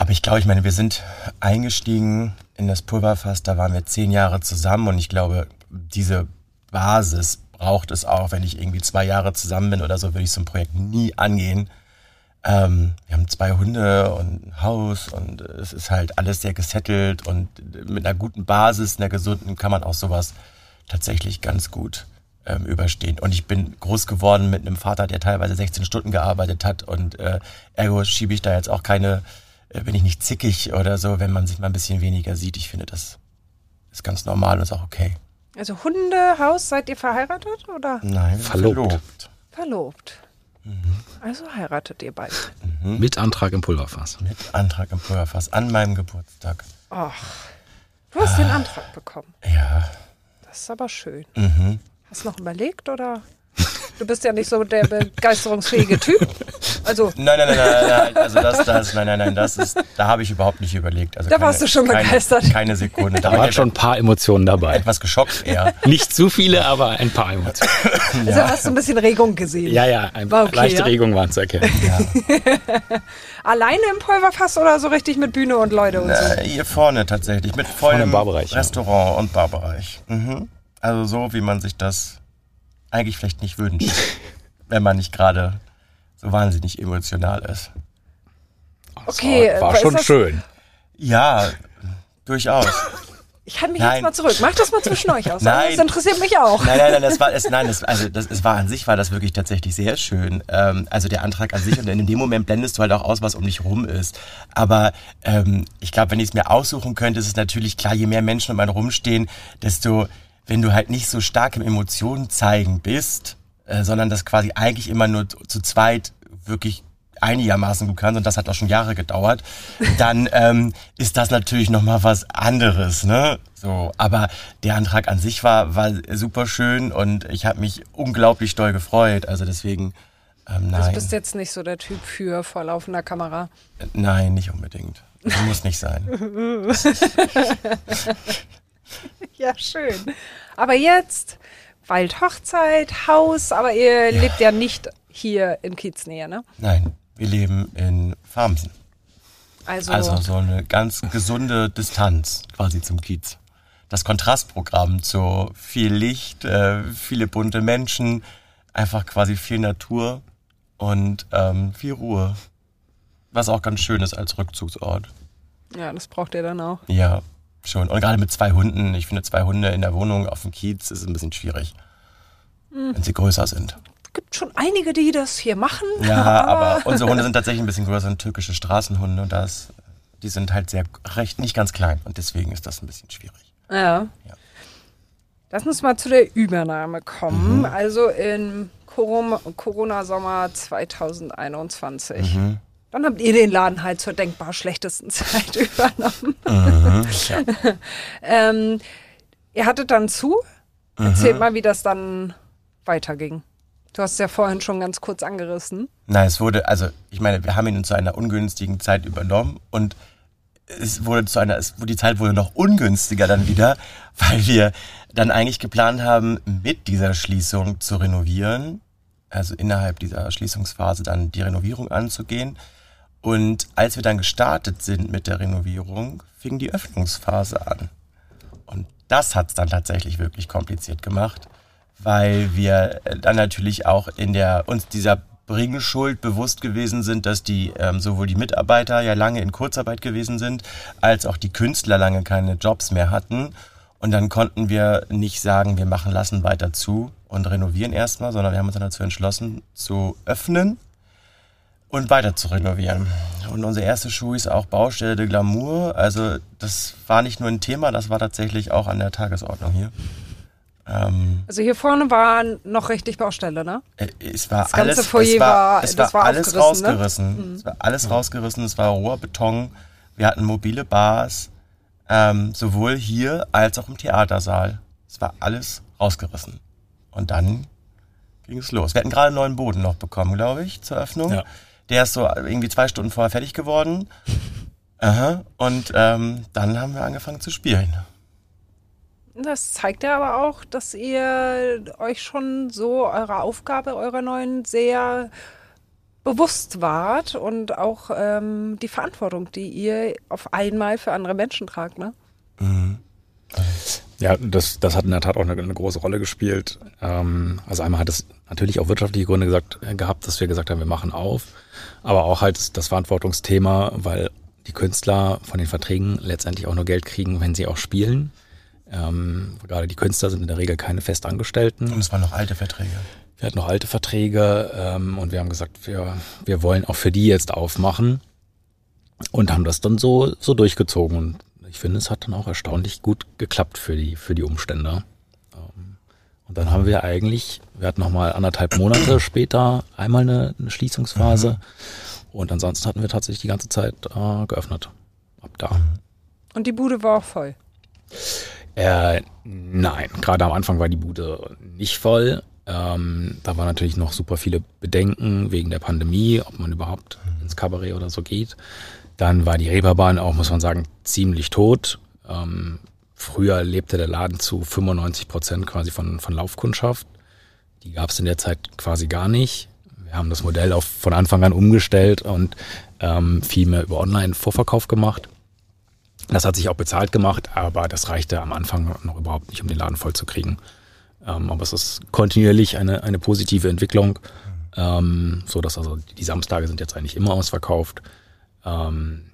Aber ich glaube, ich meine, wir sind eingestiegen in das Pulverfass, da waren wir zehn Jahre zusammen und ich glaube, diese Basis braucht es auch, wenn ich irgendwie zwei Jahre zusammen bin oder so, würde ich so ein Projekt nie angehen. Ähm, wir haben zwei Hunde und ein Haus und es ist halt alles sehr gesettelt und mit einer guten Basis, einer gesunden, kann man auch sowas tatsächlich ganz gut ähm, überstehen. Und ich bin groß geworden mit einem Vater, der teilweise sechzehn Stunden gearbeitet hat und äh, ergo schiebe ich da jetzt auch keine... bin ich nicht zickig oder so, wenn man sich mal ein bisschen weniger sieht. Ich finde, das ist ganz normal und ist auch okay. Also Hunde, Haus, seid ihr verheiratet oder? Nein, verlobt. Verlobt. Mhm. Also heiratet ihr beide. Mhm. Mit Antrag im Pulverfass. Mit Antrag im Pulverfass, an meinem Geburtstag. Ach, du hast ah. den Antrag bekommen. Ja. Das ist aber schön. Mhm. Hast du noch überlegt oder... Du bist ja nicht so der begeisterungsfähige Typ. Also nein, nein, nein, nein, nein. Also das, das, nein, nein, nein, das ist, da habe ich überhaupt nicht überlegt. Also da keine, warst du schon begeistert. Keine, keine Sekunde. Da waren schon ein paar Emotionen dabei. Etwas geschockt eher. Nicht zu viele, aber ein paar Emotionen. Also ja. hast du ein bisschen Regung gesehen. Ja, ja, ein, okay, leichte ja? Regung waren zu erkennen. Ja. Alleine im Pulverfass oder so richtig mit Bühne und Leute und Na, so? Hier vorne tatsächlich, mit vollem Restaurant ja. und Barbereich. Mhm. Also so, wie man sich das... eigentlich vielleicht nicht wünschen, wenn man nicht gerade so wahnsinnig emotional ist. Okay, war, war schon das, schön. Ja, durchaus. Ich halte mich nein. jetzt mal zurück. Mach das mal zwischen euch aus. Nein. Das interessiert mich auch. Nein, nein, nein, das war es. Nein, das, also das, es war an sich war das wirklich tatsächlich sehr schön. Ähm, also der Antrag an sich und in dem Moment blendest du halt auch aus, was um dich rum ist. Aber ähm, ich glaube, wenn ich es mir aussuchen könnte, ist es natürlich klar, je mehr Menschen um einen rumstehen, desto wenn du halt nicht so stark im Emotionen zeigen bist, äh, sondern das quasi eigentlich immer nur zu zweit wirklich einigermaßen gut kannst, und das hat auch schon Jahre gedauert, dann ähm, ist das natürlich nochmal was anderes, ne? So, aber der Antrag an sich war war super schön und ich habe mich unglaublich doll gefreut, also deswegen Ähm, nein. Du bist jetzt nicht so der Typ für vor laufender Kamera? Äh, nein, nicht unbedingt. Das muss nicht sein. Ja, schön. Aber jetzt, bald Hochzeit, Haus, aber ihr ja. lebt ja nicht hier in Kieznähe, ne? Nein, wir leben in Farmsen. Also, also so eine ganz gesunde Distanz quasi zum Kiez. Das Kontrastprogramm zu viel Licht, äh, viele bunte Menschen, einfach quasi viel Natur und ähm, viel Ruhe. Was auch ganz schön ist als Rückzugsort. Ja, das braucht ihr dann auch. Ja, schon. Und gerade mit zwei Hunden. Ich finde, zwei Hunde in der Wohnung auf dem Kiez ist ein bisschen schwierig, mhm. wenn sie größer sind. Es gibt schon einige, die das hier machen. Ja, aber unsere Hunde sind tatsächlich ein bisschen größer, sind türkische Straßenhunde. Und das, die sind halt sehr recht, nicht ganz klein. Und deswegen ist das ein bisschen schwierig. Ja. ja. Lass uns mal zu der Übernahme kommen. Mhm. Also im Corona-Sommer zwanzig einundzwanzig. Mhm. Dann habt ihr den Laden halt zur denkbar schlechtesten Zeit übernommen. Mhm, ja. ähm, ihr hattet dann zu. Mhm. Erzählt mal, wie das dann weiterging. Du hast es ja vorhin schon ganz kurz angerissen. Nein, es wurde, also ich meine, wir haben ihn zu einer ungünstigen Zeit übernommen und es wurde zu einer, es, die Zeit wurde noch ungünstiger dann wieder, weil wir dann eigentlich geplant haben, mit dieser Schließung zu renovieren, also innerhalb dieser Schließungsphase dann die Renovierung anzugehen. Und als wir dann gestartet sind mit der Renovierung, fing die Öffnungsphase an. Und das hat es dann tatsächlich wirklich kompliziert gemacht, weil wir dann natürlich auch in der, uns dieser Bringschuld bewusst gewesen sind, dass die ähm, sowohl die Mitarbeiter ja lange in Kurzarbeit gewesen sind, als auch die Künstler lange keine Jobs mehr hatten. Und dann konnten wir nicht sagen, wir machen lassen weiter zu und renovieren erstmal, sondern wir haben uns dann dazu entschlossen, zu öffnen und weiter zu renovieren. Und unsere erste Show ist auch Baustelle de Glamour. Also das war nicht nur ein Thema, das war tatsächlich auch an der Tagesordnung hier. Also hier vorne war noch richtig Baustelle, ne? Es war das ganze alles, Foyer es war, war, es war, das war alles rausgerissen. Ne? Es war alles mhm. rausgerissen, es war roher Beton. Wir hatten mobile Bars, ähm, sowohl hier als auch im Theatersaal. Es war alles rausgerissen. Und dann ging es los. Wir hatten gerade einen neuen Boden noch bekommen, glaube ich, zur Öffnung. Ja. Der ist so irgendwie zwei Stunden vorher fertig geworden. Aha. Und ähm, dann haben wir angefangen zu spielen. Das zeigt ja aber auch, dass ihr euch schon so eurer Aufgabe, eurer neuen, sehr bewusst wart und auch ähm, die Verantwortung, die ihr auf einmal für andere Menschen tragt, ne? Mhm. Ja, das, das hat in der Tat auch eine, eine große Rolle gespielt. Ähm, also einmal hat es natürlich auch wirtschaftliche Gründe gesagt, gehabt, dass wir gesagt haben, wir machen auf, aber auch halt das Verantwortungsthema, weil die Künstler von den Verträgen letztendlich auch nur Geld kriegen, wenn sie auch spielen. Ähm, gerade die Künstler sind in der Regel keine Festangestellten. Und es waren noch alte Verträge. Wir hatten noch alte Verträge ähm, und wir haben gesagt, wir, wir wollen auch für die jetzt aufmachen und haben das dann so, so durchgezogen. Und ich finde, es hat dann auch erstaunlich gut geklappt für die, für die Umstände. Ähm, und dann haben wir eigentlich, wir hatten nochmal anderthalb Monate später einmal eine, eine Schließungsphase mhm. und ansonsten hatten wir tatsächlich die ganze Zeit äh, geöffnet. Ab da. Und die Bude war auch voll? Äh, nein, gerade am Anfang war die Bude nicht voll. Ähm, da waren natürlich noch super viele Bedenken wegen der Pandemie, ob man überhaupt ins Kabarett oder so geht. Dann war die Reeperbahn auch, muss man sagen, ziemlich tot. Ähm, früher lebte der Laden zu fünfundneunzig Prozent quasi von, von Laufkundschaft. Die gab es in der Zeit quasi gar nicht. Wir haben das Modell auch von Anfang an umgestellt und ähm, viel mehr über Online-Vorverkauf gemacht. Das hat sich auch bezahlt gemacht, aber das reichte am Anfang noch überhaupt nicht, um den Laden voll zu kriegen. Ähm, aber es ist kontinuierlich eine, eine positive Entwicklung, ähm, so dass also die Samstage sind jetzt eigentlich immer ausverkauft. Ähm,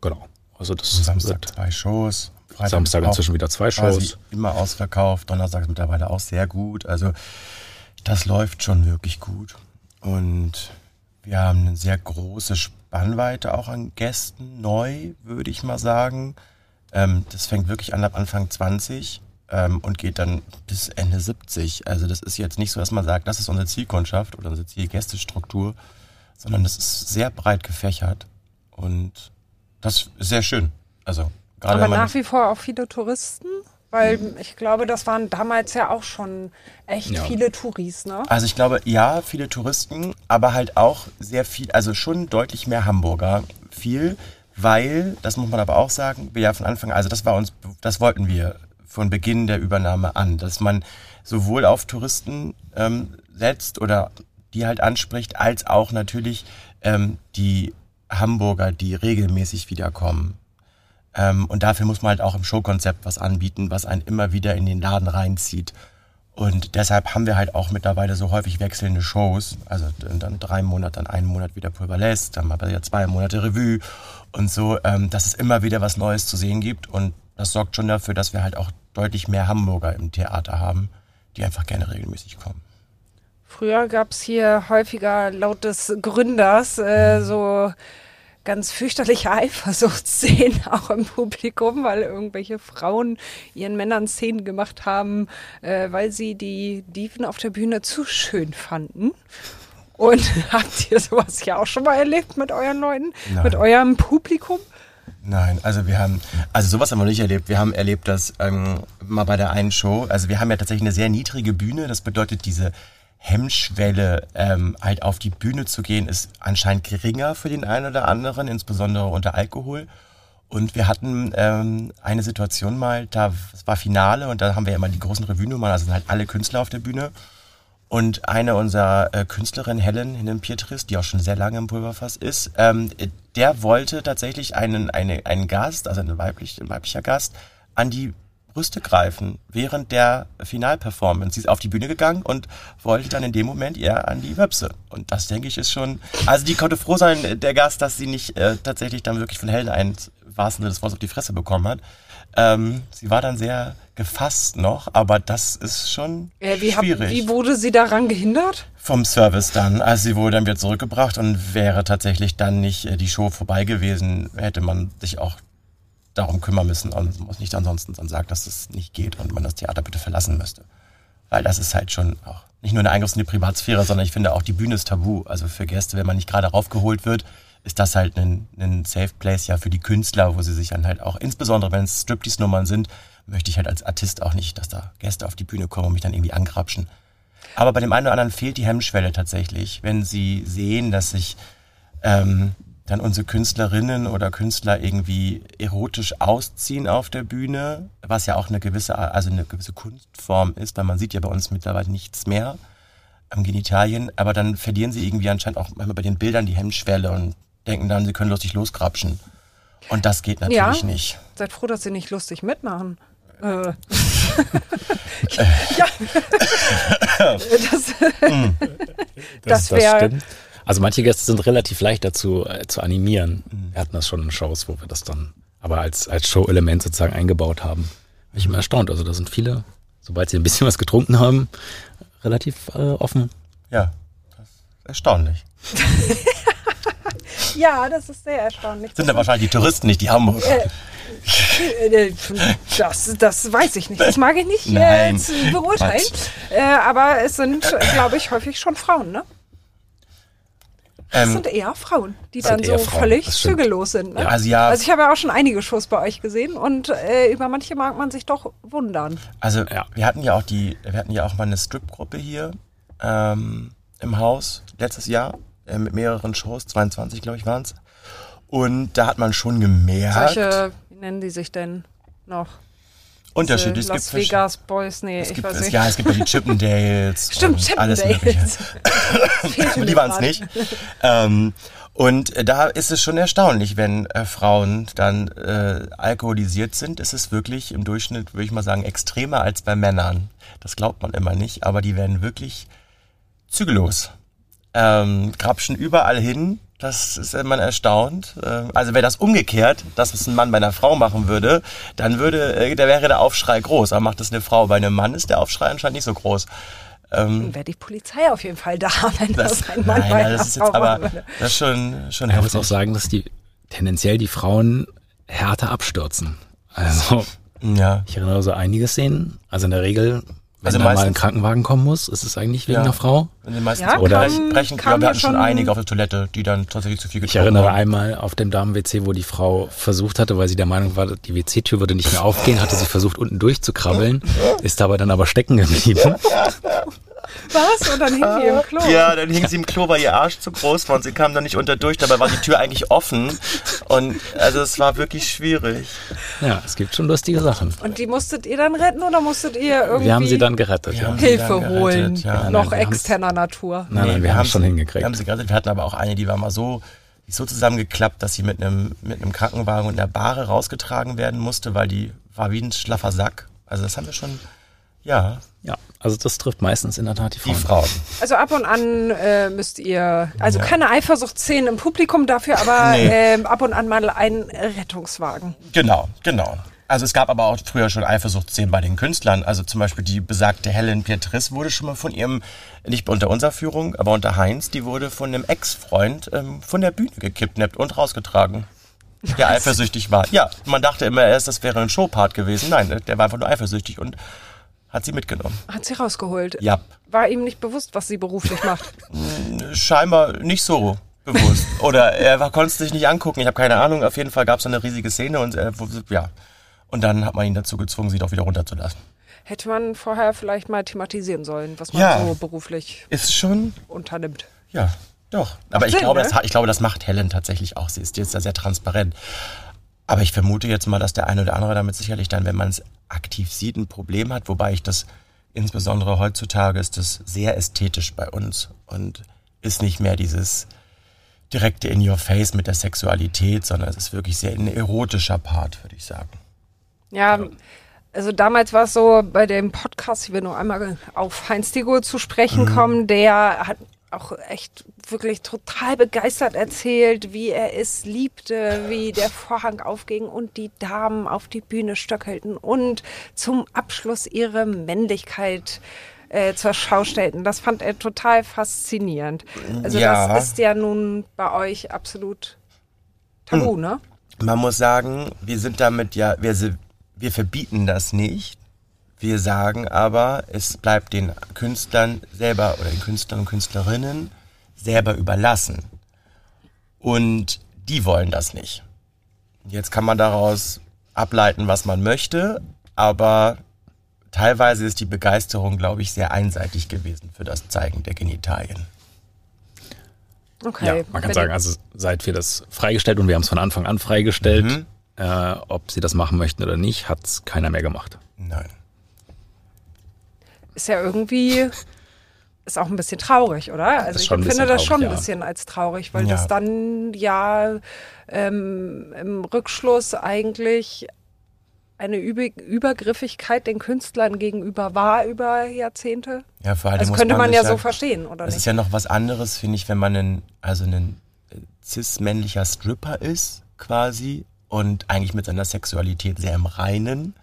genau. Also das Samstag zwei Shows. Freitag Samstag inzwischen wieder zwei Shows. Immer ausverkauft. Donnerstag ist mittlerweile auch sehr gut. Also das läuft schon wirklich gut. Und wir haben eine sehr große Spannweite auch an Gästen, neu, würde ich mal sagen. Ähm, das fängt wirklich an ab Anfang zwanzig ähm, und geht dann bis Ende siebzig. Also das ist jetzt nicht so, dass man sagt, das ist unsere Zielkundschaft oder unsere Zielgästestruktur, sondern das ist sehr breit gefächert und das ist sehr schön. Also gerade. Aber nach wie vor auch viele Touristen? Weil ich glaube, das waren damals ja auch schon echt ja. viele Touris, ne? Also ich glaube, ja, viele Touristen, aber halt auch sehr viel, also schon deutlich mehr Hamburger, viel, weil, das muss man aber auch sagen, wir ja von Anfang, also das war uns, das wollten wir von Beginn der Übernahme an, dass man sowohl auf Touristen ähm, setzt oder die halt anspricht, als auch natürlich ähm, die Hamburger, die regelmäßig wiederkommen. Ähm, und dafür muss man halt auch im Showkonzept was anbieten, was einen immer wieder in den Laden reinzieht. Und deshalb haben wir halt auch mittlerweile so häufig wechselnde Shows, also dann drei Monate, dann einen Monat wieder Pulverfass, dann mal wieder zwei Monate Revue und so, ähm, dass es immer wieder was Neues zu sehen gibt. Und das sorgt schon dafür, dass wir halt auch deutlich mehr Hamburger im Theater haben, die einfach gerne regelmäßig kommen. Früher gab es hier häufiger laut des Gründers äh, so ganz fürchterliche Eifersuchtsszenen auch im Publikum, weil irgendwelche Frauen ihren Männern Szenen gemacht haben, äh, weil sie die Diven auf der Bühne zu schön fanden. Und habt ihr sowas ja auch schon mal erlebt mit euren Leuten, Nein. mit eurem Publikum? Nein, also wir haben, also sowas haben wir nicht erlebt. Wir haben erlebt, dass ähm, mal bei der einen Show, also wir haben ja tatsächlich eine sehr niedrige Bühne, das bedeutet diese Hemmschwelle, ähm, halt auf die Bühne zu gehen, ist anscheinend geringer für den einen oder anderen, insbesondere unter Alkohol. Und wir hatten ähm, eine Situation mal, da es war Finale und da haben wir ja immer die großen Revue-Nummern, also sind halt alle Künstler auf der Bühne. Und eine unserer äh, Künstlerinnen, Helen, Helen Pietriss, die auch schon sehr lange im Pulverfass ist, ähm, der wollte tatsächlich einen, eine, einen Gast, also einen weiblich, ein weiblicher Gast, an die Brüste greifen während der Finalperformance. Sie ist auf die Bühne gegangen und wollte dann in dem Moment eher an die Wöpse. Und das, denke ich, ist schon... Also die konnte froh sein, der Gast, dass sie nicht äh, tatsächlich dann wirklich von Helen ein wahrsten Sinne des Wortes auf die Fresse bekommen hat. Ähm, sie war dann sehr gefasst noch, aber das ist schon äh, wie schwierig. Hab, wie wurde sie daran gehindert? Vom Service dann. Also sie wurde dann wieder zurückgebracht und wäre tatsächlich dann nicht äh, die Show vorbei gewesen, hätte man sich auch darum kümmern müssen und muss nicht ansonsten dann sagen, dass es nicht geht und man das Theater bitte verlassen müsste. Weil das ist halt schon auch nicht nur ein Eingriff in die Privatsphäre, sondern ich finde auch die Bühne ist tabu. Also für Gäste, wenn man nicht gerade raufgeholt wird, ist das halt ein, ein Safe Place ja für die Künstler, wo sie sich dann halt auch, insbesondere wenn es Striptease-Nummern sind, möchte ich halt als Artist auch nicht, dass da Gäste auf die Bühne kommen und mich dann irgendwie angrapschen. Aber bei dem einen oder anderen fehlt die Hemmschwelle tatsächlich, wenn sie sehen, dass sich ähm, dann unsere Künstlerinnen oder Künstler irgendwie erotisch ausziehen auf der Bühne, was ja auch eine gewisse, also eine gewisse Kunstform ist, weil man sieht ja bei uns mittlerweile nichts mehr am Genitalien, aber dann verlieren sie irgendwie anscheinend auch manchmal bei den Bildern die Hemmschwelle und denken dann, sie können lustig losgrapschen. Und das geht natürlich ja, nicht. Seid froh, dass sie nicht lustig mitmachen. Äh. ja. das das, das wäre... Also manche Gäste sind relativ leicht dazu äh, zu animieren. Wir hatten das schon in Shows, wo wir das dann aber als, als Show-Element sozusagen eingebaut haben. Bin ich immer erstaunt. Also da sind viele, sobald sie ein bisschen was getrunken haben, relativ äh, offen. Ja, das ist erstaunlich. Ja, das ist sehr erstaunlich. Sind ja wahrscheinlich die Touristen, nicht die Hamburger. Äh, das, das weiß ich nicht. Das mag ich nicht äh, beurteilen. Äh, aber es sind, glaube ich, häufig schon Frauen, ne? Das ähm, sind eher Frauen, die dann so Frauen, völlig zügellos sind. Ne? Ja, also, ja, also ich habe ja auch schon einige Shows bei euch gesehen und äh, über manche mag man sich doch wundern. Also ja, wir hatten ja auch die, wir hatten ja auch mal eine Strip-Gruppe hier ähm, im Haus letztes Jahr äh, mit mehreren Shows, zweiundzwanzig glaube ich waren es. Und da hat man schon gemerkt. Solche, wie nennen die sich denn noch? Unterschiedlich. Las Vegas Boys, nee, es ich gibt, weiß nicht. Ja, es gibt ja die Chippendales. Stimmt, Chippendales. Alles Mögliche. Die waren es nicht. Ähm, und da ist es schon erstaunlich, wenn äh, Frauen dann äh, alkoholisiert sind, ist es wirklich im Durchschnitt, würde ich mal sagen, extremer als bei Männern. Das glaubt man immer nicht, aber die werden wirklich zügellos. Ähm, grapschen überall hin. Das ist man erstaunt. Also wäre das umgekehrt, dass es ein Mann bei einer Frau machen würde, dann würde, da wäre der Aufschrei groß. Aber macht das eine Frau bei einem Mann, ist der Aufschrei anscheinend nicht so groß. Dann wäre die Polizei auf jeden Fall da, wenn das, das ein Mann nein, bei einer das ist Frau jetzt aber, würde. Das ist schon, schon heftig. Ich muss auch sagen, dass die tendenziell die Frauen härter abstürzen. Also ja. Ich erinnere so einige Szenen. Also in der Regel, Wenn also da meistens mal ein Krankenwagen kommen muss, ist es eigentlich wegen ja. einer Frau? Wenn sie meistens ja, oder brechen, brechen wir hatten schon einige auf der Toilette, die dann tatsächlich zu viel getrunken haben. Ich erinnere haben. einmal auf dem Damen-W C, wo die Frau versucht hatte, weil sie der Meinung war, die W C-Tür würde nicht mehr aufgehen, hatte sie versucht, unten durchzukrabbeln, ist dabei dann aber stecken geblieben. Was? Und dann hing ah. sie im Klo? Ja, dann hing sie im Klo, weil ihr Arsch zu groß war und sie kam dann nicht unter durch. Dabei war die Tür eigentlich offen und also es war wirklich schwierig. Ja, es gibt schon lustige Sachen. Und die musstet ihr dann retten oder musstet ihr irgendwie... Wir haben sie dann gerettet, ja. Hilfe dann gerettet, holen, ja. Ja, noch nein, externer Natur. Nein, nein, wir, wir haben es schon hingekriegt. Wir haben sie gerettet, wir hatten aber auch eine, die war mal so... Die ist so zusammengeklappt, dass sie mit einem, mit einem Krankenwagen und einer Bahre rausgetragen werden musste, weil die war wie ein schlaffer Sack. Also das haben wir schon, ja. Ja, also das trifft meistens in der Tat die Frauen. Die Frauen. Also ab und an äh, müsst ihr, also ja. keine Eifersuchtsszenen im Publikum, dafür aber nee. ähm, ab und an mal einen Rettungswagen. Genau, genau. Also es gab aber auch früher schon Eifersuchtsszenen bei den Künstlern. Also zum Beispiel die besagte Helen Pietriss wurde schon mal von ihrem, nicht unter unserer Führung, aber unter Heinz, die wurde von einem Ex-Freund ähm, von der Bühne gekidnappt und rausgetragen. Der Was? eifersüchtig war. Ja, man dachte immer erst, das wäre ein Showpart gewesen. Nein, der war einfach nur eifersüchtig und hat sie mitgenommen. Hat sie rausgeholt? Ja. War ihm nicht bewusst, was sie beruflich macht? Scheinbar nicht so bewusst. Oder er konnte es sich nicht angucken. Ich habe keine Ahnung. Auf jeden Fall gab es so eine riesige Szene und äh, ja... Und dann hat man ihn dazu gezwungen, sie doch wieder runterzulassen. Hätte man vorher vielleicht mal thematisieren sollen, was man ja, so beruflich ist schon unternimmt. Ja, doch. Aber ich, Sinn, glaube, ne? das, ich glaube, das macht Helen tatsächlich auch. Sie ist jetzt da sehr transparent. Aber ich vermute jetzt mal, dass der eine oder andere damit sicherlich dann, wenn man es aktiv sieht, ein Problem hat. Wobei ich das, insbesondere heutzutage, ist das sehr ästhetisch bei uns. Und ist nicht mehr dieses direkte In-Your-Face mit der Sexualität, sondern es ist wirklich sehr ein erotischer Part, würde ich sagen. Ja, also damals war es so, bei dem Podcast, ich will nur einmal auf Heinz Digo zu sprechen kommen, mhm. der hat auch echt wirklich total begeistert erzählt, wie er es liebte, wie der Vorhang aufging und die Damen auf die Bühne stöckelten und zum Abschluss ihre Männlichkeit äh, zur Schau stellten. Das fand er total faszinierend. Also ja. das ist ja nun bei euch absolut tabu, mhm. ne? Man muss sagen, wir sind damit ja... wir sind Wir verbieten das nicht, wir sagen aber, es bleibt den Künstlern selber oder den Künstlern und Künstlerinnen selber überlassen. Und die wollen das nicht. Jetzt kann man daraus ableiten, was man möchte, aber teilweise ist die Begeisterung, glaube ich, sehr einseitig gewesen für das Zeigen der Genitalien. Okay. Ja, man kann sagen, also seit wir das freigestellt und wir haben es von Anfang an freigestellt, mhm. Äh, ob sie das machen möchten oder nicht, hat es keiner mehr gemacht. Nein. Ist ja irgendwie, ist auch ein bisschen traurig, oder? Also ich finde das schon ein bisschen als traurig, weil das dann ja ähm, im Rückschluss eigentlich eine Übergriffigkeit den Künstlern gegenüber war über Jahrzehnte. Ja, vor allem. Das könnte man ja so verstehen, oder nicht? Das ist ja noch was anderes, finde ich, wenn man ein, also ein cis-männlicher Stripper ist, quasi, und eigentlich mit seiner Sexualität sehr im Reinen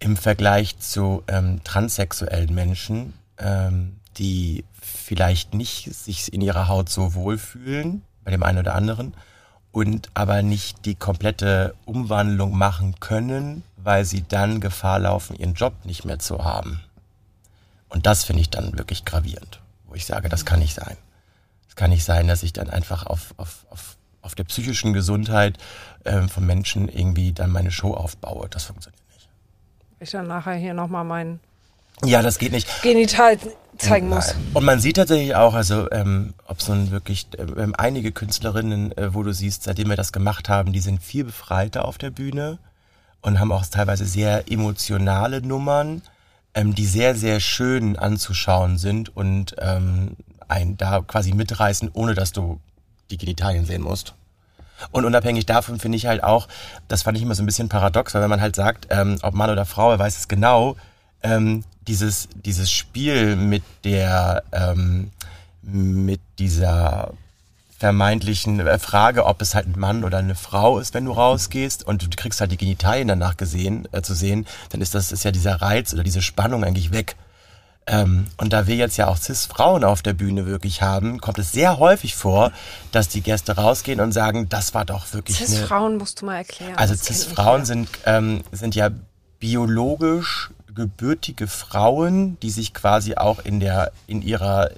im Vergleich zu ähm, transsexuellen Menschen, ähm, die vielleicht nicht sich in ihrer Haut so wohlfühlen, bei dem einen oder anderen, und aber nicht die komplette Umwandlung machen können, weil sie dann Gefahr laufen, ihren Job nicht mehr zu haben. Und das finde ich dann wirklich gravierend, wo ich sage, das kann nicht sein. Es kann nicht sein, dass ich dann einfach auf, auf, auf auf der psychischen Gesundheit äh, von Menschen irgendwie dann meine Show aufbaue. Das funktioniert nicht. Ich dann nachher hier nochmal meinen... Ja, das geht nicht. Genital zeigen Nein. muss. Und man sieht tatsächlich auch, also ähm, ob so ein wirklich, ähm, einige Künstlerinnen, äh, wo du siehst, seitdem wir das gemacht haben, die sind viel befreiter auf der Bühne und haben auch teilweise sehr emotionale Nummern, ähm, die sehr, sehr schön anzuschauen sind und ähm, einen da quasi mitreißen, ohne dass du die Genitalien sehen musst. Und unabhängig davon finde ich halt auch, das fand ich immer so ein bisschen paradox, weil wenn man halt sagt, ähm, ob Mann oder Frau, er weiß es genau, ähm, dieses, dieses Spiel mit der, ähm, mit dieser vermeintlichen Frage, ob es halt ein Mann oder eine Frau ist, wenn du rausgehst und du kriegst halt die Genitalien danach gesehen, äh, zu sehen, dann ist das, ist ja dieser Reiz oder diese Spannung eigentlich weg. Ähm, und da wir jetzt ja auch Cis-Frauen auf der Bühne wirklich haben, kommt es sehr häufig vor, dass die Gäste rausgehen und sagen, das war doch wirklich eine... Cis-Frauen musst du mal erklären. Also Cis-Frauen sind, ähm, sind ja biologisch gebürtige Frauen, die sich quasi auch in der, in ihrer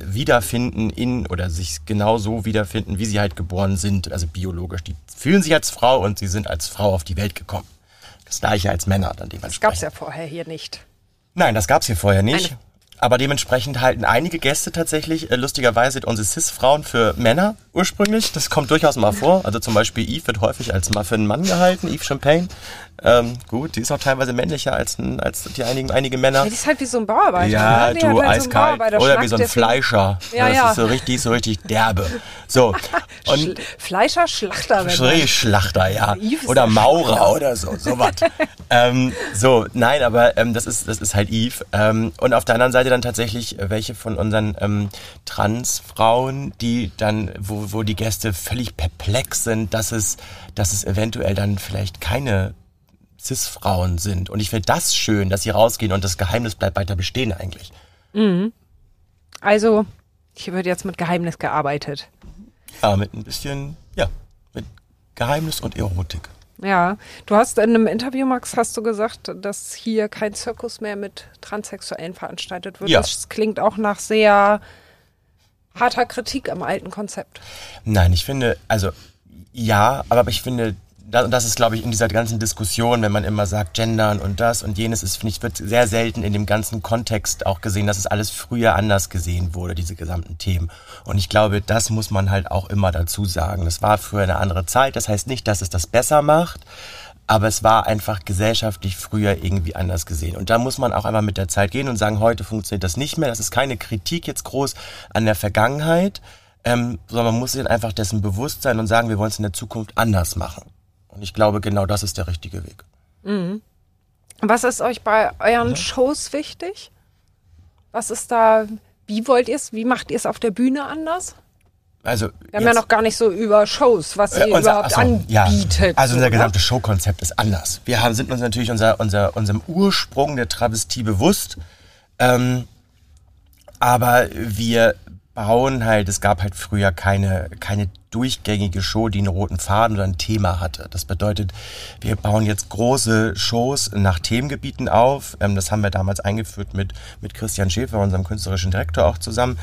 wiederfinden in oder sich genau so wiederfinden, wie sie halt geboren sind, also biologisch. Die fühlen sich als Frau und sie sind als Frau auf die Welt gekommen. Das gleiche als Männer dann dementsprechend. Das gab es ja vorher hier nicht. Nein, das gab es hier vorher nicht. Eine. Aber dementsprechend halten einige Gäste tatsächlich, äh, lustigerweise, unsere Cis-Frauen für Männer ursprünglich. Das kommt durchaus mal vor. Also zum Beispiel Eve wird häufig als mal für einen Mann gehalten, Eve Champagne. Ähm, gut, die ist auch teilweise männlicher als, als die einigen, einige Männer. Ja, die ist halt wie so ein Bauarbeiter. Ja, ja du, halt eiskalt. So oder wie so ein Fleischer. Ja, das ja. Ist so richtig, so richtig derbe. So. Und Fleischer, Schlachter. Schrägschlachter, ja. Oder Maurer Schlachter. Oder so, sowas. ähm, so, nein, aber ähm, das, ist, das ist halt Eve. Ähm, und auf der anderen Seite dann tatsächlich welche von unseren ähm, Transfrauen, die dann, wo, wo die Gäste völlig perplex sind, dass es, dass es eventuell dann vielleicht keine Cis-Frauen sind. Und ich finde das schön, dass sie rausgehen und das Geheimnis bleibt weiter bestehen eigentlich. Mhm. Also, hier wird jetzt mit Geheimnis gearbeitet. Ja, mit ein bisschen, ja, mit Geheimnis und Erotik. Ja, du hast in einem Interview, Max, hast du gesagt, dass hier kein Zirkus mehr mit Transsexuellen veranstaltet wird. Ja. Das klingt auch nach sehr harter Kritik am alten Konzept. Nein, ich finde, also ja, aber ich finde, und das ist, glaube ich, in dieser ganzen Diskussion, wenn man immer sagt, Gendern und das und jenes, ist, finde ich, wird sehr selten in dem ganzen Kontext auch gesehen, dass es alles früher anders gesehen wurde, diese gesamten Themen. Und ich glaube, das muss man halt auch immer dazu sagen. Das war früher eine andere Zeit. Das heißt nicht, dass es das besser macht, aber es war einfach gesellschaftlich früher irgendwie anders gesehen. Und da muss man auch einmal mit der Zeit gehen und sagen, heute funktioniert das nicht mehr. Das ist keine Kritik jetzt groß an der Vergangenheit, ähm, sondern man muss sich einfach dessen bewusst sein und sagen, wir wollen es in der Zukunft anders machen. Und ich glaube, genau das ist der richtige Weg. Mhm. Was ist euch bei euren mhm. Shows wichtig? Was ist da, wie wollt ihr es, wie macht ihr es auf der Bühne anders? Also wir haben ja noch gar nicht so über Shows, was ihr unser, überhaupt so, anbietet. Ja. Also unser gesamtes Showkonzept ist anders. Wir haben, sind uns natürlich unser, unser, unserem Ursprung der Travestie bewusst. Ähm, aber wir bauen halt, es gab halt früher keine, keine durchgängige Show, die einen roten Faden oder ein Thema hatte. Das bedeutet, wir bauen jetzt große Shows nach Themengebieten auf. Ähm, das haben wir damals eingeführt mit mit Christian Schäfer, unserem künstlerischen Direktor, auch zusammen.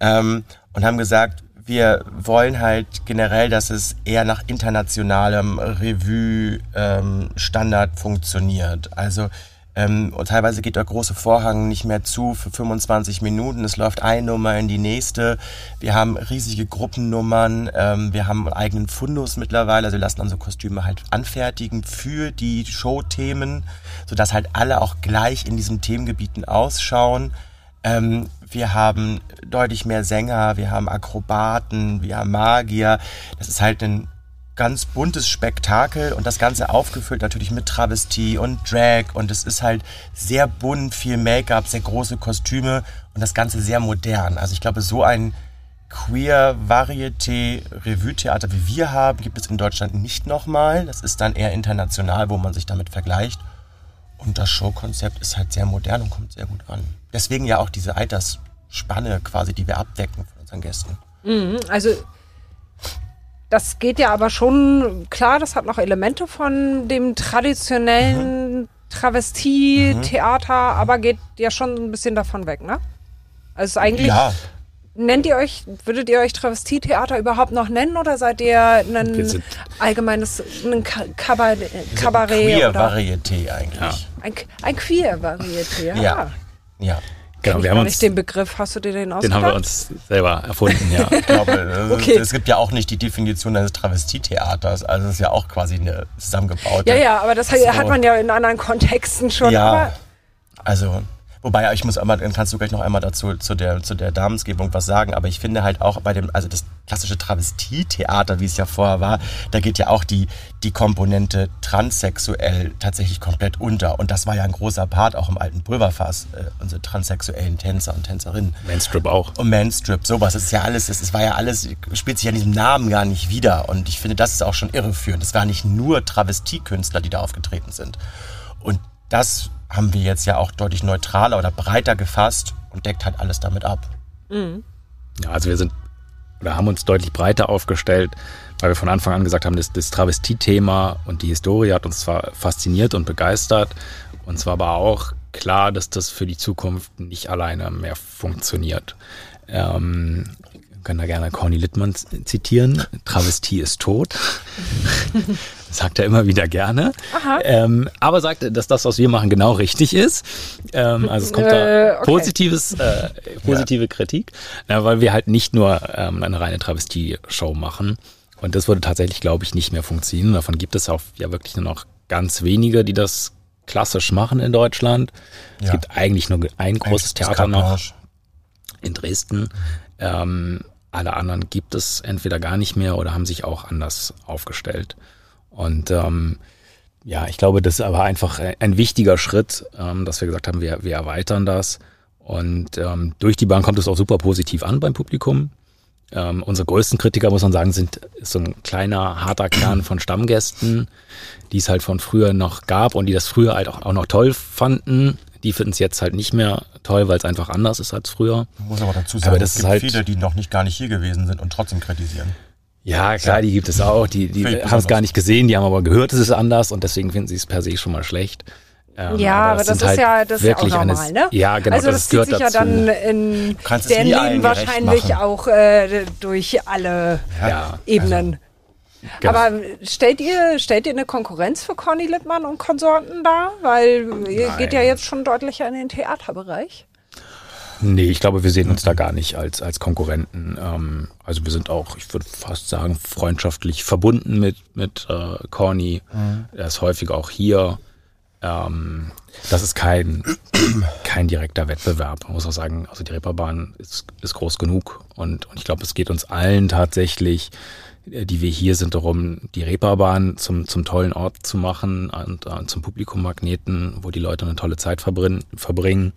Ähm, und haben gesagt, wir wollen halt generell, dass es eher nach internationalem Revue-Standard ähm, funktioniert. Also Ähm, und teilweise geht der große Vorhang nicht mehr zu für fünfundzwanzig Minuten. Es läuft eine Nummer in die nächste. Wir haben riesige Gruppennummern. Ähm, wir haben einen eigenen Fundus mittlerweile. Also wir lassen unsere Kostüme halt anfertigen für die Showthemen, sodass halt alle auch gleich in diesen Themengebieten ausschauen. Ähm, wir haben deutlich mehr Sänger. Wir haben Akrobaten. Wir haben Magier. Das ist halt ein ganz buntes Spektakel und das Ganze aufgefüllt natürlich mit Travestie und Drag und es ist halt sehr bunt, viel Make-up, sehr große Kostüme und das Ganze sehr modern. Also ich glaube, so ein Queer-Varieté-Revue-Theater, wie wir haben, gibt es in Deutschland nicht nochmal. Das ist dann eher international, wo man sich damit vergleicht. Und das Showkonzept ist halt sehr modern und kommt sehr gut an. Deswegen ja auch diese Altersspanne quasi, die wir abdecken von unseren Gästen. Also das geht ja aber schon, klar, das hat noch Elemente von dem traditionellen mhm. Travestie-Theater, mhm. aber geht ja schon ein bisschen davon weg, ne? Also eigentlich, ja. nennt ihr euch, würdet ihr euch Travestie-Theater überhaupt noch nennen oder seid ihr ein allgemeines ein Kabarett? Ein Queer-Varieté eigentlich. Ja. Ein, ein Queer-Varieté, ja. ja. ja. Genau, wir haben uns, den Begriff, hast du dir den ausgedacht? Den haben wir uns selber erfunden, ja. Ich glaube, okay. Es gibt ja auch nicht die Definition eines Travestietheaters, also es ist ja auch quasi eine zusammengebaute. Ja, ja, aber das so. Hat man ja in anderen Kontexten schon. Ja, aber also, wobei, ich muss einmal, dann kannst du gleich noch einmal dazu, zu der, zu der Namensgebung was sagen, aber ich finde halt auch bei dem, also das klassische Travestietheater, wie es ja vorher war, da geht ja auch die, die Komponente transsexuell tatsächlich komplett unter. Und das war ja ein großer Part auch im alten Pulverfass, äh, unsere transsexuellen Tänzer und Tänzerinnen. Manstrip auch. Und Manstrip, sowas. Das ist ja alles, es war ja alles, spielt sich ja in diesem Namen gar nicht wieder. Und ich finde, das ist auch schon irreführend. Es waren nicht nur Travestiekünstler, die da aufgetreten sind. Und das haben wir jetzt ja auch deutlich neutraler oder breiter gefasst und deckt halt alles damit ab. Mhm. Ja, also wir sind oder haben uns deutlich breiter aufgestellt, weil wir von Anfang an gesagt haben, das, das Travestie-Thema und die Historie hat uns zwar fasziniert und begeistert Uns war aber auch klar, dass das für die Zukunft nicht alleine mehr funktioniert. Ähm, wir können da gerne Corny Littmann zitieren. Travestie ist tot. Das sagt er immer wieder gerne. Ähm, aber sagt, dass das, was wir machen, genau richtig ist. Ähm, also es kommt äh, da okay. positives, äh, positive ja. Kritik, na, weil wir halt nicht nur ähm, eine reine Travestie-Show machen. Und das würde tatsächlich, glaube ich, nicht mehr funktionieren. Davon gibt es auch ja wirklich nur noch ganz wenige, die das klassisch machen in Deutschland. Ja. Es gibt eigentlich nur ein großes Theater noch in Dresden. Ähm, alle anderen gibt es entweder gar nicht mehr oder haben sich auch anders aufgestellt. Und ähm, ja, ich glaube, das ist aber einfach ein wichtiger Schritt, ähm, dass wir gesagt haben, wir, wir erweitern das. Und ähm, durch die Bahn kommt es auch super positiv an beim Publikum. Ähm, unsere größten Kritiker, muss man sagen, sind so ein kleiner, harter Kern von Stammgästen, die es halt von früher noch gab und die das früher halt auch, auch noch toll fanden. Die finden es jetzt halt nicht mehr toll, weil es einfach anders ist als früher. Man muss aber dazu sagen, aber das es gibt halt viele, die noch nicht gar nicht hier gewesen sind und trotzdem kritisieren. Ja, klar, ja. Die gibt es auch. Die, die haben es gar nicht gesehen, die haben aber gehört, es ist anders und deswegen finden sie es per se schon mal schlecht. Ähm, ja, aber, aber das, das ist halt ja das wirklich auch normal, eines, ne? Ja, genau, also das, das gehört sich dazu. Ja, dann in der Leben wahrscheinlich auch äh, durch alle ja. Ja. Ebenen. Also, genau. Aber stellt ihr, stellt ihr eine Konkurrenz für Corny Littmann und Konsorten dar? Weil ihr Nein. geht ja jetzt schon deutlicher in den Theaterbereich. Nee, ich glaube, wir sehen uns da gar nicht als, als Konkurrenten. Ähm, also wir sind auch, ich würde fast sagen, freundschaftlich verbunden mit, mit äh, Corny. Mhm. Er ist häufig auch hier. Ähm, das ist kein, kein direkter Wettbewerb. Man muss auch sagen, also die Reeperbahn ist, ist groß genug. Und, und ich glaube, es geht uns allen tatsächlich, die wir hier sind, darum, die Reeperbahn zum, zum tollen Ort zu machen und, und zum Publikummagneten, wo die Leute eine tolle Zeit verbringen.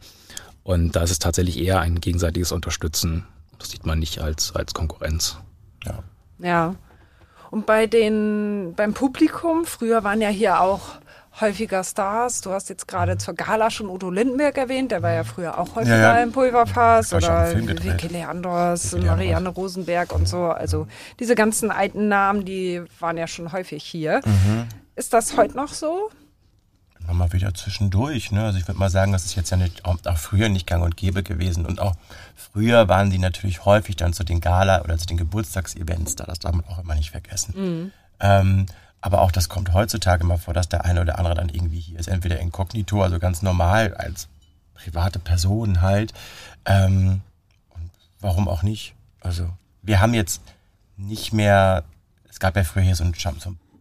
Und da ist es tatsächlich eher ein gegenseitiges Unterstützen. Das sieht man nicht als, als Konkurrenz. Ja. Ja. Und bei den, beim Publikum, früher waren ja hier auch häufiger Stars. Du hast jetzt gerade zur Gala schon Udo Lindenberg erwähnt, der war ja früher auch häufiger ja, ja. im Pulverfass. Oder Vicky Leanders, Marianne Rosenberg und so. Also diese ganzen alten Namen, die waren ja schon häufig hier. Mhm. Ist das heute noch so? Nochmal wieder zwischendurch. Ne? Also ich würde mal sagen, das ist jetzt ja nicht, auch, auch früher nicht gang und gäbe gewesen. Und auch früher waren die natürlich häufig dann zu den Gala- oder zu den Geburtstagsevents da. Das darf man auch immer nicht vergessen. Mhm. Ähm, Aber auch das kommt heutzutage immer vor, dass der eine oder andere dann irgendwie hier ist. Entweder inkognito, also ganz normal, als private Person halt. Ähm, und warum auch nicht? Also wir haben jetzt nicht mehr, es gab ja früher hier so einen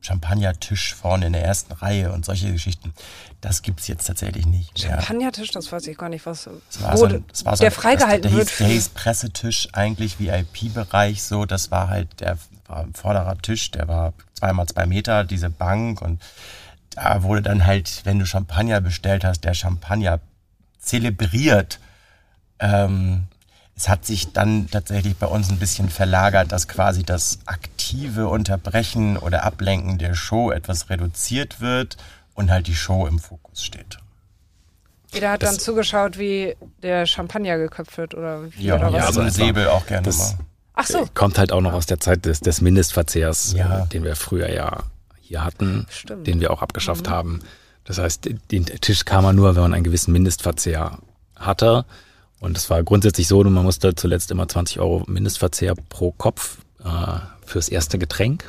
Champagnertisch vorne in der ersten Reihe und solche Geschichten. Das gibt es jetzt tatsächlich nicht mehr. Champagnertisch, das weiß ich gar nicht, was das war so ein, das war so der freigehalten wird. Der hieß Pressetisch, eigentlich V I P-Bereich so. Das war halt der war vorderer Tisch, der war zweimal zwei Meter, diese Bank. Und da wurde dann halt, wenn du Champagner bestellt hast, der Champagner zelebriert. Ähm, es hat sich dann tatsächlich bei uns ein bisschen verlagert, dass quasi das aktive Unterbrechen oder Ablenken der Show etwas reduziert wird und halt die Show im Fokus steht. Jeder hat das dann zugeschaut, wie der Champagner geköpft wird oder wie ja, oder was. Ja, so ein Säbel auch gerne mal. Ach so. Kommt halt auch noch aus der Zeit des, des Mindestvers, ja. den wir früher ja hier hatten, Stimmt. den wir auch abgeschafft mhm. haben. Das heißt, den Tisch kam man nur, wenn man einen gewissen Mindestverzehr hatte. Und es war grundsätzlich so, man musste zuletzt immer zwanzig Euro Mindestverzehr pro Kopf äh, fürs erste Getränk.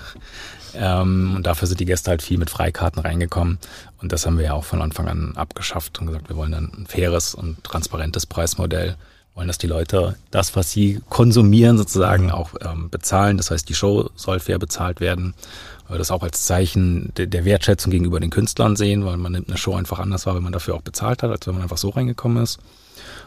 Ähm, und dafür sind die Gäste halt viel mit Freikarten reingekommen. Und das haben wir ja auch von Anfang an abgeschafft und gesagt, wir wollen dann ein faires und transparentes Preismodell. Wollen, dass die Leute das, was sie konsumieren, sozusagen auch ähm, bezahlen. Das heißt, die Show soll fair bezahlt werden. Weil wir das auch als Zeichen de- der Wertschätzung gegenüber den Künstlern sehen, weil man nimmt eine Show einfach anders wahr, wenn man dafür auch bezahlt hat, als wenn man einfach so reingekommen ist.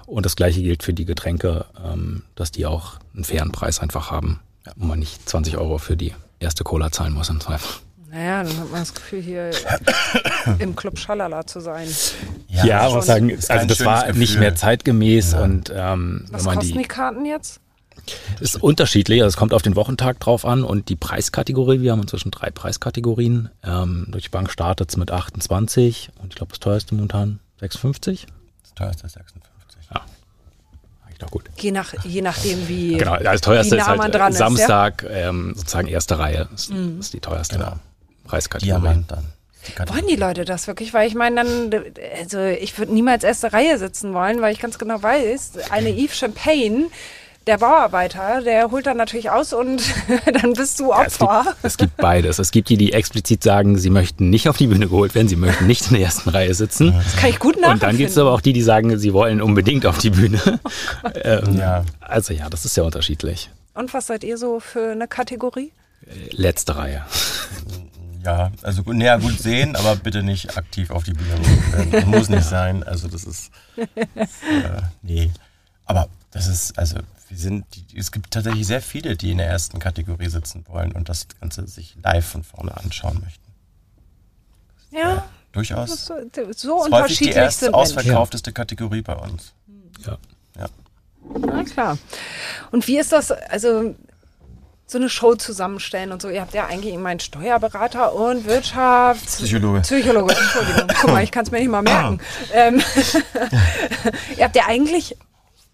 Und das Gleiche gilt für die Getränke, ähm, dass die auch einen fairen Preis einfach haben, wo man nicht zwanzig Euro für die erste Cola zahlen muss im Zweifel. Naja, dann hat man das Gefühl, hier im Club Schalala zu sein. Ja, ja aber sagen, also das war Gefühl. Nicht mehr zeitgemäß. Ja. Und, ähm, was wenn man kosten die, die Karten jetzt? Ist unterschiedlich, also es kommt auf den Wochentag drauf an und die Preiskategorie, wir haben inzwischen drei Preiskategorien. Ähm, durch die Bank startet es mit achtundzwanzig und ich glaube das teuerste momentan sechsundfünfzig. Das teuerste ist sechsundfünfzig. Ja. Doch gut. Je, nach, je nachdem, wie genau, das teuerste wie nah man ist halt dran Samstag, ist, ja? ähm, sozusagen erste Reihe ist, mhm. ist die teuerste genau. Preiskategorie. Diamant dann. Wollen die Leute das wirklich? Weil ich meine, dann, also ich würde niemals erste Reihe sitzen wollen, weil ich ganz genau weiß, eine Eve Champagne, der Bauarbeiter, der holt dann natürlich aus und dann bist du Opfer. Ja, es, gibt, es gibt beides. Es gibt die, die explizit sagen, sie möchten nicht auf die Bühne geholt werden, sie möchten nicht in der ersten Reihe sitzen. Das kann ich gut nachvollziehen. Und dann gibt es aber auch die, die sagen, sie wollen unbedingt auf die Bühne. Oh ähm, ja. Also ja, das ist ja unterschiedlich. Und was seid ihr so für eine Kategorie? Letzte Reihe. Ja, also naja, gut sehen, aber bitte nicht aktiv auf die Bühne gehen. Muss nicht sein. Also das ist... Äh, nee. Aber das ist... also Wir sind, es gibt tatsächlich sehr viele, die in der ersten Kategorie sitzen wollen und das Ganze sich live von vorne anschauen möchten. Ja, ja, durchaus. So, so unterschiedlich sind Menschen. Die ausverkaufteste Kategorie bei uns. Ja. Ja. Na klar. Und wie ist das, also so eine Show zusammenstellen und so? Ihr habt ja eigentlich immer einen Steuerberater und Wirtschaft... Psychologe. Psychologe, Entschuldigung. Guck mal, ich kann es mir nicht mal merken. ähm, ihr habt ja eigentlich...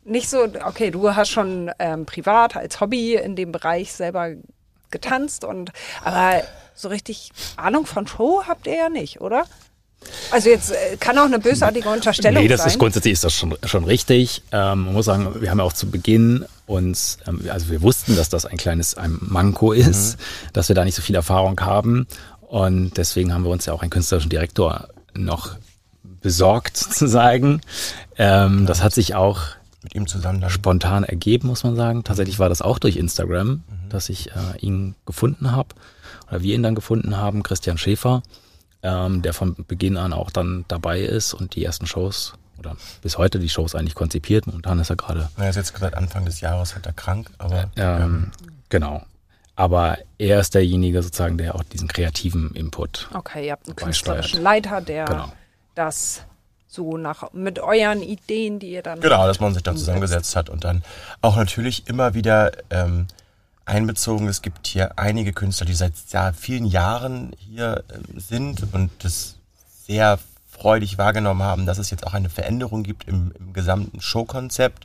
Nicht so, okay, du hast schon ähm, privat als Hobby in dem Bereich selber getanzt, und aber so richtig Ahnung von Show habt ihr ja nicht, oder? Also jetzt äh, kann auch eine bösartige Unterstellung sein. Nee, das sein. ist grundsätzlich ist das schon, schon richtig. Ähm, man muss sagen, wir haben ja auch zu Beginn uns, ähm, also wir wussten, dass das ein kleines ein Manko ist, mhm. dass wir da nicht so viel Erfahrung haben, und deswegen haben wir uns ja auch einen künstlerischen Direktor noch besorgt, sozusagen. Ähm, das hat sich auch mit ihm zusammen dann spontan ergeben, muss man sagen. Tatsächlich war das auch durch Instagram, mhm. dass ich äh, ihn gefunden habe oder wir ihn dann gefunden haben, Christian Schäfer, ähm, der von Beginn an auch dann dabei ist und die ersten Shows oder bis heute die Shows eigentlich konzipiert. Momentan ist er gerade... Er ist jetzt seit Anfang des Jahres halt er krank, aber... Ähm, ja. Genau. Aber er ist derjenige sozusagen, der auch diesen kreativen Input Okay, ihr habt einen künstlerischen Leiter, der genau. das... so nach, mit euren Ideen, die ihr dann... Genau, dass man sich da zusammengesetzt hat und dann auch natürlich immer wieder ähm, einbezogen. Es gibt hier einige Künstler, die seit ja, vielen Jahren hier äh, sind und das sehr freudig wahrgenommen haben, dass es jetzt auch eine Veränderung gibt im, im gesamten Showkonzept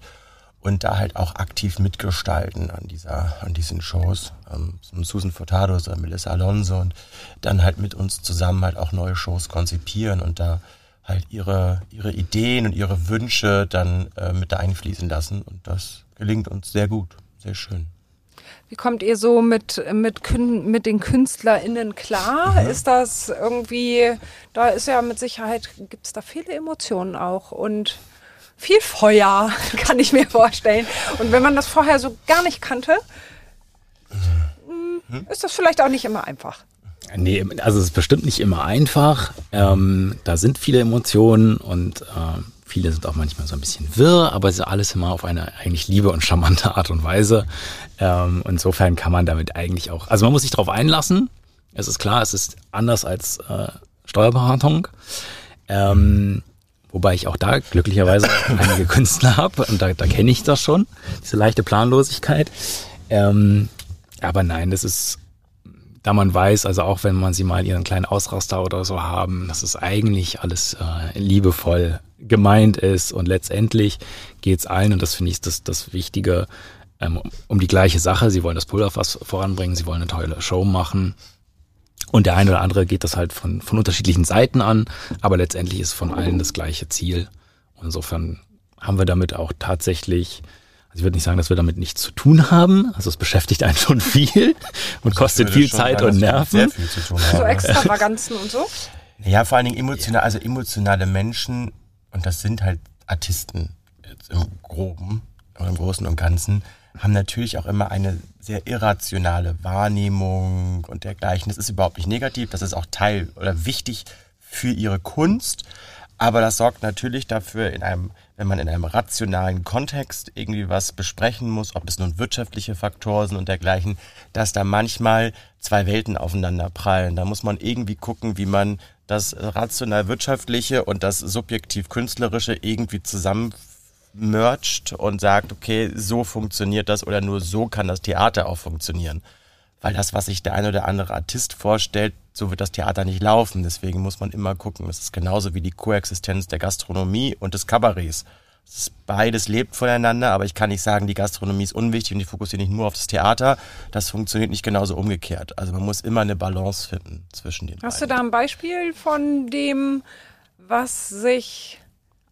und da halt auch aktiv mitgestalten an dieser an diesen Shows. Ähm, Susan Furtados oder Melissa Alonso, und dann halt mit uns zusammen halt auch neue Shows konzipieren und da halt ihre, ihre Ideen und ihre Wünsche dann äh, mit da einfließen lassen. Und das gelingt uns sehr gut, sehr schön. Wie kommt ihr so mit, mit, Kün- mit den KünstlerInnen klar? Mhm. Ist das irgendwie, da ist ja mit Sicherheit, gibt es da viele Emotionen auch und viel Feuer, kann ich mir vorstellen. Und wenn man das vorher so gar nicht kannte, mhm. ist das vielleicht auch nicht immer einfach. Nee, also es ist bestimmt nicht immer einfach. Ähm, da sind viele Emotionen und äh, viele sind auch manchmal so ein bisschen wirr, aber es ist alles immer auf eine eigentlich liebe und charmante Art und Weise. Ähm, insofern kann man damit eigentlich auch, also man muss sich darauf einlassen. Es ist klar, es ist anders als äh, Steuerberatung. Ähm, wobei ich auch da glücklicherweise einige Künstler habe und da, da kenne ich das schon, diese leichte Planlosigkeit. Ähm, aber nein, das ist... Da man weiß, also auch wenn man sie mal ihren kleinen Ausraster oder so haben, dass es eigentlich alles äh, liebevoll gemeint ist und letztendlich geht's allen, und das finde ich das, das Wichtige, ähm, um die gleiche Sache. Sie wollen das Pulverfass voranbringen, sie wollen eine tolle Show machen und der eine oder andere geht das halt von, von unterschiedlichen Seiten an, aber letztendlich ist von allen das gleiche Ziel. Und insofern haben wir damit auch tatsächlich... Also ich würde nicht sagen, dass wir damit nichts zu tun haben. Also es beschäftigt einen schon viel und also kostet viel Zeit und Nerven. Sehr viel zu tun haben. So Extravaganzen und so? Ja, vor allen Dingen emotional, also emotionale Menschen, und das sind halt Artisten jetzt im Groben oder im Großen und Ganzen, haben natürlich auch immer eine sehr irrationale Wahrnehmung und dergleichen. Das ist überhaupt nicht negativ, das ist auch Teil oder wichtig für ihre Kunst. Aber das sorgt natürlich dafür, in einem, wenn man in einem rationalen Kontext irgendwie was besprechen muss, ob es nun wirtschaftliche Faktoren sind und dergleichen, dass da manchmal zwei Welten aufeinander prallen. Da muss man irgendwie gucken, wie man das rational-wirtschaftliche und das subjektiv-künstlerische irgendwie zusammenmergt und sagt, okay, so funktioniert das oder nur so kann das Theater auch funktionieren. Weil das, was sich der ein oder andere Artist vorstellt, so wird das Theater nicht laufen. Deswegen muss man immer gucken. Das ist genauso wie die Koexistenz der Gastronomie und des Kabarets. Beides lebt voneinander, aber ich kann nicht sagen, die Gastronomie ist unwichtig und ich fokussiere nicht nur auf das Theater. Das funktioniert nicht genauso umgekehrt. Also man muss immer eine Balance finden zwischen den beiden. Hast du da ein Beispiel von dem, was sich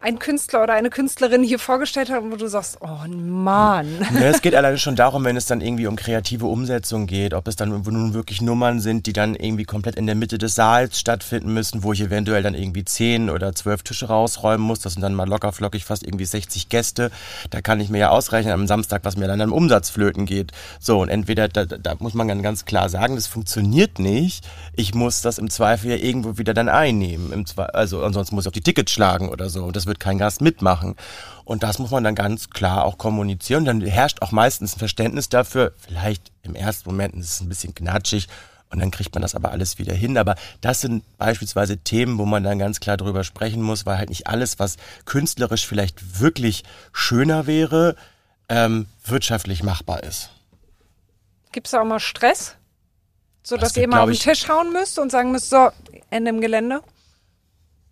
ein Künstler oder eine Künstlerin hier vorgestellt hat, wo du sagst, oh Mann. Ja, es geht alleine schon darum, wenn es dann irgendwie um kreative Umsetzung geht, ob es dann nun wirklich Nummern sind, die dann irgendwie komplett in der Mitte des Saals stattfinden müssen, wo ich eventuell dann irgendwie zehn oder zwölf Tische rausräumen muss, das sind dann mal locker flockig fast irgendwie sechzig Gäste, da kann ich mir ja ausrechnen am Samstag, was mir dann am Umsatz flöten geht. So, und entweder, da, da muss man dann ganz klar sagen, das funktioniert nicht, ich muss das im Zweifel ja irgendwo wieder dann einnehmen, Im Zwe- also ansonsten muss ich auf die Tickets schlagen oder so, und das wird kein Gast mitmachen. Und das muss man dann ganz klar auch kommunizieren. Dann herrscht auch meistens ein Verständnis dafür. Vielleicht im ersten Moment ist es ein bisschen knatschig und dann kriegt man das aber alles wieder hin. Aber das sind beispielsweise Themen, wo man dann ganz klar drüber sprechen muss, weil halt nicht alles, was künstlerisch vielleicht wirklich schöner wäre, ähm, wirtschaftlich machbar ist. Gibt es da auch mal Stress? So, dass ihr immer auf den Tisch hauen müsst und sagen müsst, so, Ende im Gelände?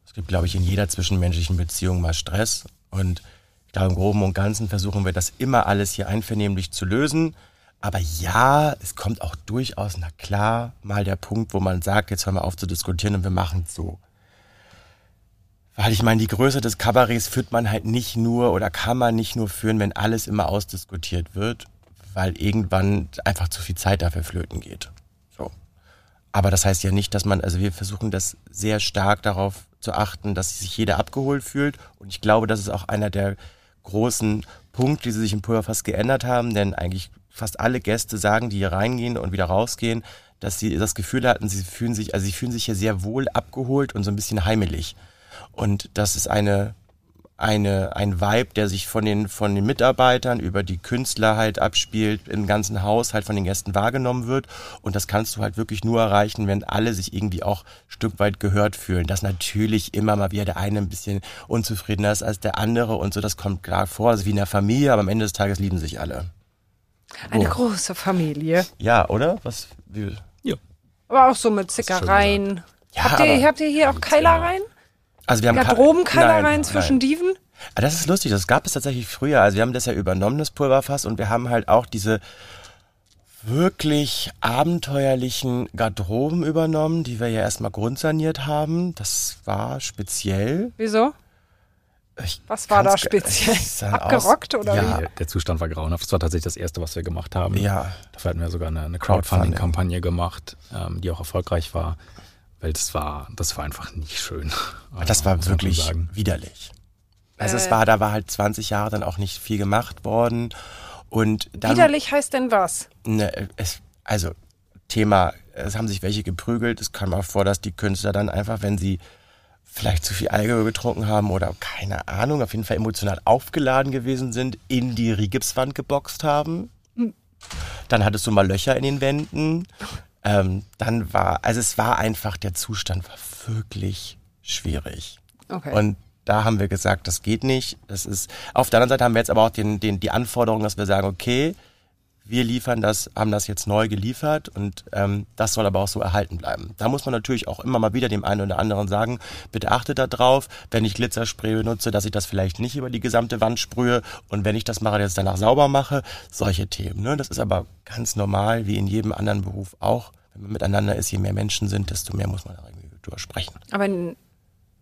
Es gibt, glaube ich, in jeder zwischenmenschlichen Beziehung mal Stress. Und ich glaube, im Groben und Ganzen versuchen wir das immer alles hier einvernehmlich zu lösen. Aber ja, es kommt auch durchaus, na klar, mal der Punkt, wo man sagt, jetzt hören wir auf zu diskutieren und wir machen es so. Weil ich meine, die Größe des Kabarets führt man halt nicht nur oder kann man nicht nur führen, wenn alles immer ausdiskutiert wird, weil irgendwann einfach zu viel Zeit dafür flöten geht. So. Aber das heißt ja nicht, dass man, also wir versuchen das sehr stark darauf zu achten, dass sich jeder abgeholt fühlt. Und ich glaube, das ist auch einer der großen Punkte, die sich im Pulverfass geändert haben. Denn eigentlich fast alle Gäste sagen, die hier reingehen und wieder rausgehen, dass sie das Gefühl hatten, sie fühlen sich, also sie fühlen sich hier sehr wohl abgeholt und so ein bisschen heimelig. Und das ist eine, eine, ein Vibe, der sich von den, von den Mitarbeitern über die Künstler halt abspielt, im ganzen Haus halt von den Gästen wahrgenommen wird. Und das kannst du halt wirklich nur erreichen, wenn alle sich irgendwie auch ein Stück weit gehört fühlen. Dass natürlich immer mal wieder der eine ein bisschen unzufriedener ist als der andere und so, das kommt klar vor. Also wie in der Familie, aber am Ende des Tages lieben sich alle. Eine oh. große Familie. Ja, oder? Was? Wie? Ja. Aber auch so mit Zickereien. Ja, habt, ihr, habt ihr hier auch Keilereien? Also wir haben Garderobenkeiler rein zwischen Diven? Ah, das ist lustig, das gab es tatsächlich früher. Also wir haben das ja übernommen, das Pulverfass, und wir haben halt auch diese wirklich abenteuerlichen Garderoben übernommen, die wir ja erstmal grundsaniert haben. Das war speziell. Wieso? Ich was war da speziell? Abgerockt aus, oder ja. wie? Der Zustand war grauenhaft. Das war tatsächlich das Erste, was wir gemacht haben. Ja. Dafür hatten wir sogar eine, eine Crowdfunding-Kampagne gemacht, ähm, die auch erfolgreich war. Weil das war, das war einfach nicht schön. Also, das war wirklich widerlich. Also äh. es war, da war halt zwanzig Jahre dann auch nicht viel gemacht worden. Und dann, widerlich heißt denn was? Ne, es, also Thema, es haben sich welche geprügelt. Es kam auch vor, dass die Künstler dann einfach, wenn sie vielleicht zu viel Alkohol getrunken haben oder keine Ahnung, auf jeden Fall emotional aufgeladen gewesen sind, in die Rigipswand geboxt haben. Mhm. Dann hattest du mal Löcher in den Wänden. Ähm, dann war, also es war einfach, der Zustand war wirklich schwierig. Okay. Und da haben wir gesagt, das geht nicht. Das ist, auf der anderen Seite haben wir jetzt aber auch den, den, die Anforderung, dass wir sagen, okay, wir liefern das, haben das jetzt neu geliefert und ähm, das soll aber auch so erhalten bleiben. Da muss man natürlich auch immer mal wieder dem einen oder anderen sagen, bitte achtet da drauf, wenn ich Glitzerspray benutze, dass ich das vielleicht nicht über die gesamte Wand sprühe und wenn ich das mache, dass ich danach sauber mache. Solche Themen, ne? Das ist aber ganz normal, wie in jedem anderen Beruf auch. Wenn man miteinander ist, je mehr Menschen sind, desto mehr muss man da irgendwie drüber sprechen. Aber in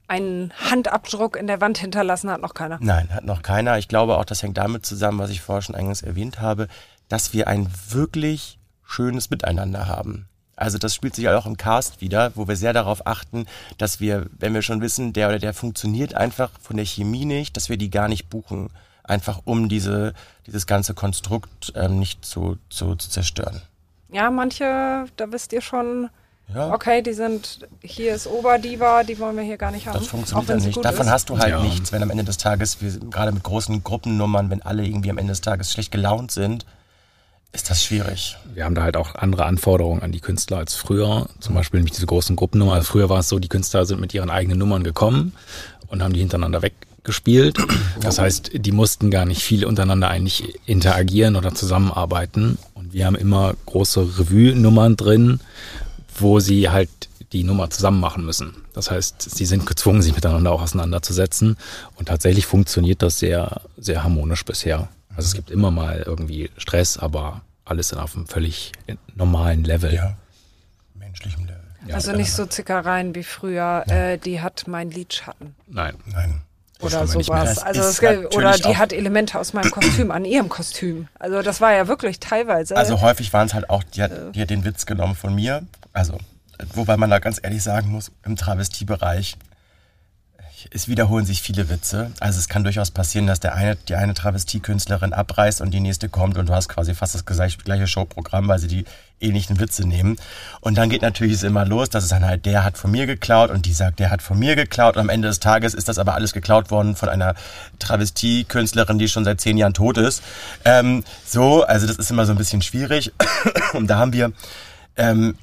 einen Handabdruck in der Wand hinterlassen hat noch keiner? Nein, hat noch keiner. Ich glaube auch, das hängt damit zusammen, was ich vorher schon eingangs erwähnt habe, dass wir ein wirklich schönes Miteinander haben. Also das spielt sich auch im Cast wieder, wo wir sehr darauf achten, dass wir, wenn wir schon wissen, der oder der funktioniert einfach von der Chemie nicht, dass wir die gar nicht buchen. Einfach um diese, dieses ganze Konstrukt ähm, nicht zu, zu, zu zerstören. Ja, manche, da wisst ihr schon, ja. Okay, die sind, hier ist Oberdiva, die wollen wir hier gar nicht haben. Das funktioniert ja nicht. Davon ist. Hast du halt ja. nichts, wenn am Ende des Tages, wir, gerade mit großen Gruppennummern, wenn alle irgendwie am Ende des Tages schlecht gelaunt sind, ist das schwierig. Wir haben da halt auch andere Anforderungen an die Künstler als früher. Zum Beispiel nämlich diese großen Gruppennummern. Also früher war es so, die Künstler sind mit ihren eigenen Nummern gekommen und haben die hintereinander weggespielt. Das heißt, die mussten gar nicht viel untereinander eigentlich interagieren oder zusammenarbeiten. Und wir haben immer große Revue-Nummern drin, wo sie halt die Nummer zusammen machen müssen. Das heißt, sie sind gezwungen, sich miteinander auch auseinanderzusetzen. Und tatsächlich funktioniert das sehr, sehr harmonisch bisher. Also es gibt immer mal irgendwie Stress, aber alles dann auf einem völlig normalen Level. Ja, menschlichem Level. Ja, also nicht so Zickereien wie früher, äh, die hat mein Lidschatten. Nein. Nein. Oder sowas. Also das oder die hat Elemente aus meinem Kostüm, an ihrem Kostüm. Also das war ja wirklich teilweise. Also häufig waren es halt auch, die hat, die hat den Witz genommen von mir. Also wobei man da ganz ehrlich sagen muss, im Travestiebereich, es wiederholen sich viele Witze. Also es kann durchaus passieren, dass der eine, die eine Travestiekünstlerin abreißt und die nächste kommt und du hast quasi fast das gleiche Showprogramm, weil sie die ähnlichen Witze nehmen. Und dann geht natürlich es immer los, dass es dann halt, der hat von mir geklaut und die sagt, der hat von mir geklaut. Und am Ende des Tages ist das aber alles geklaut worden von einer Travestiekünstlerin, die schon seit zehn Jahren tot ist. Ähm, so, also das ist immer so ein bisschen schwierig. Und da haben wir... Ähm,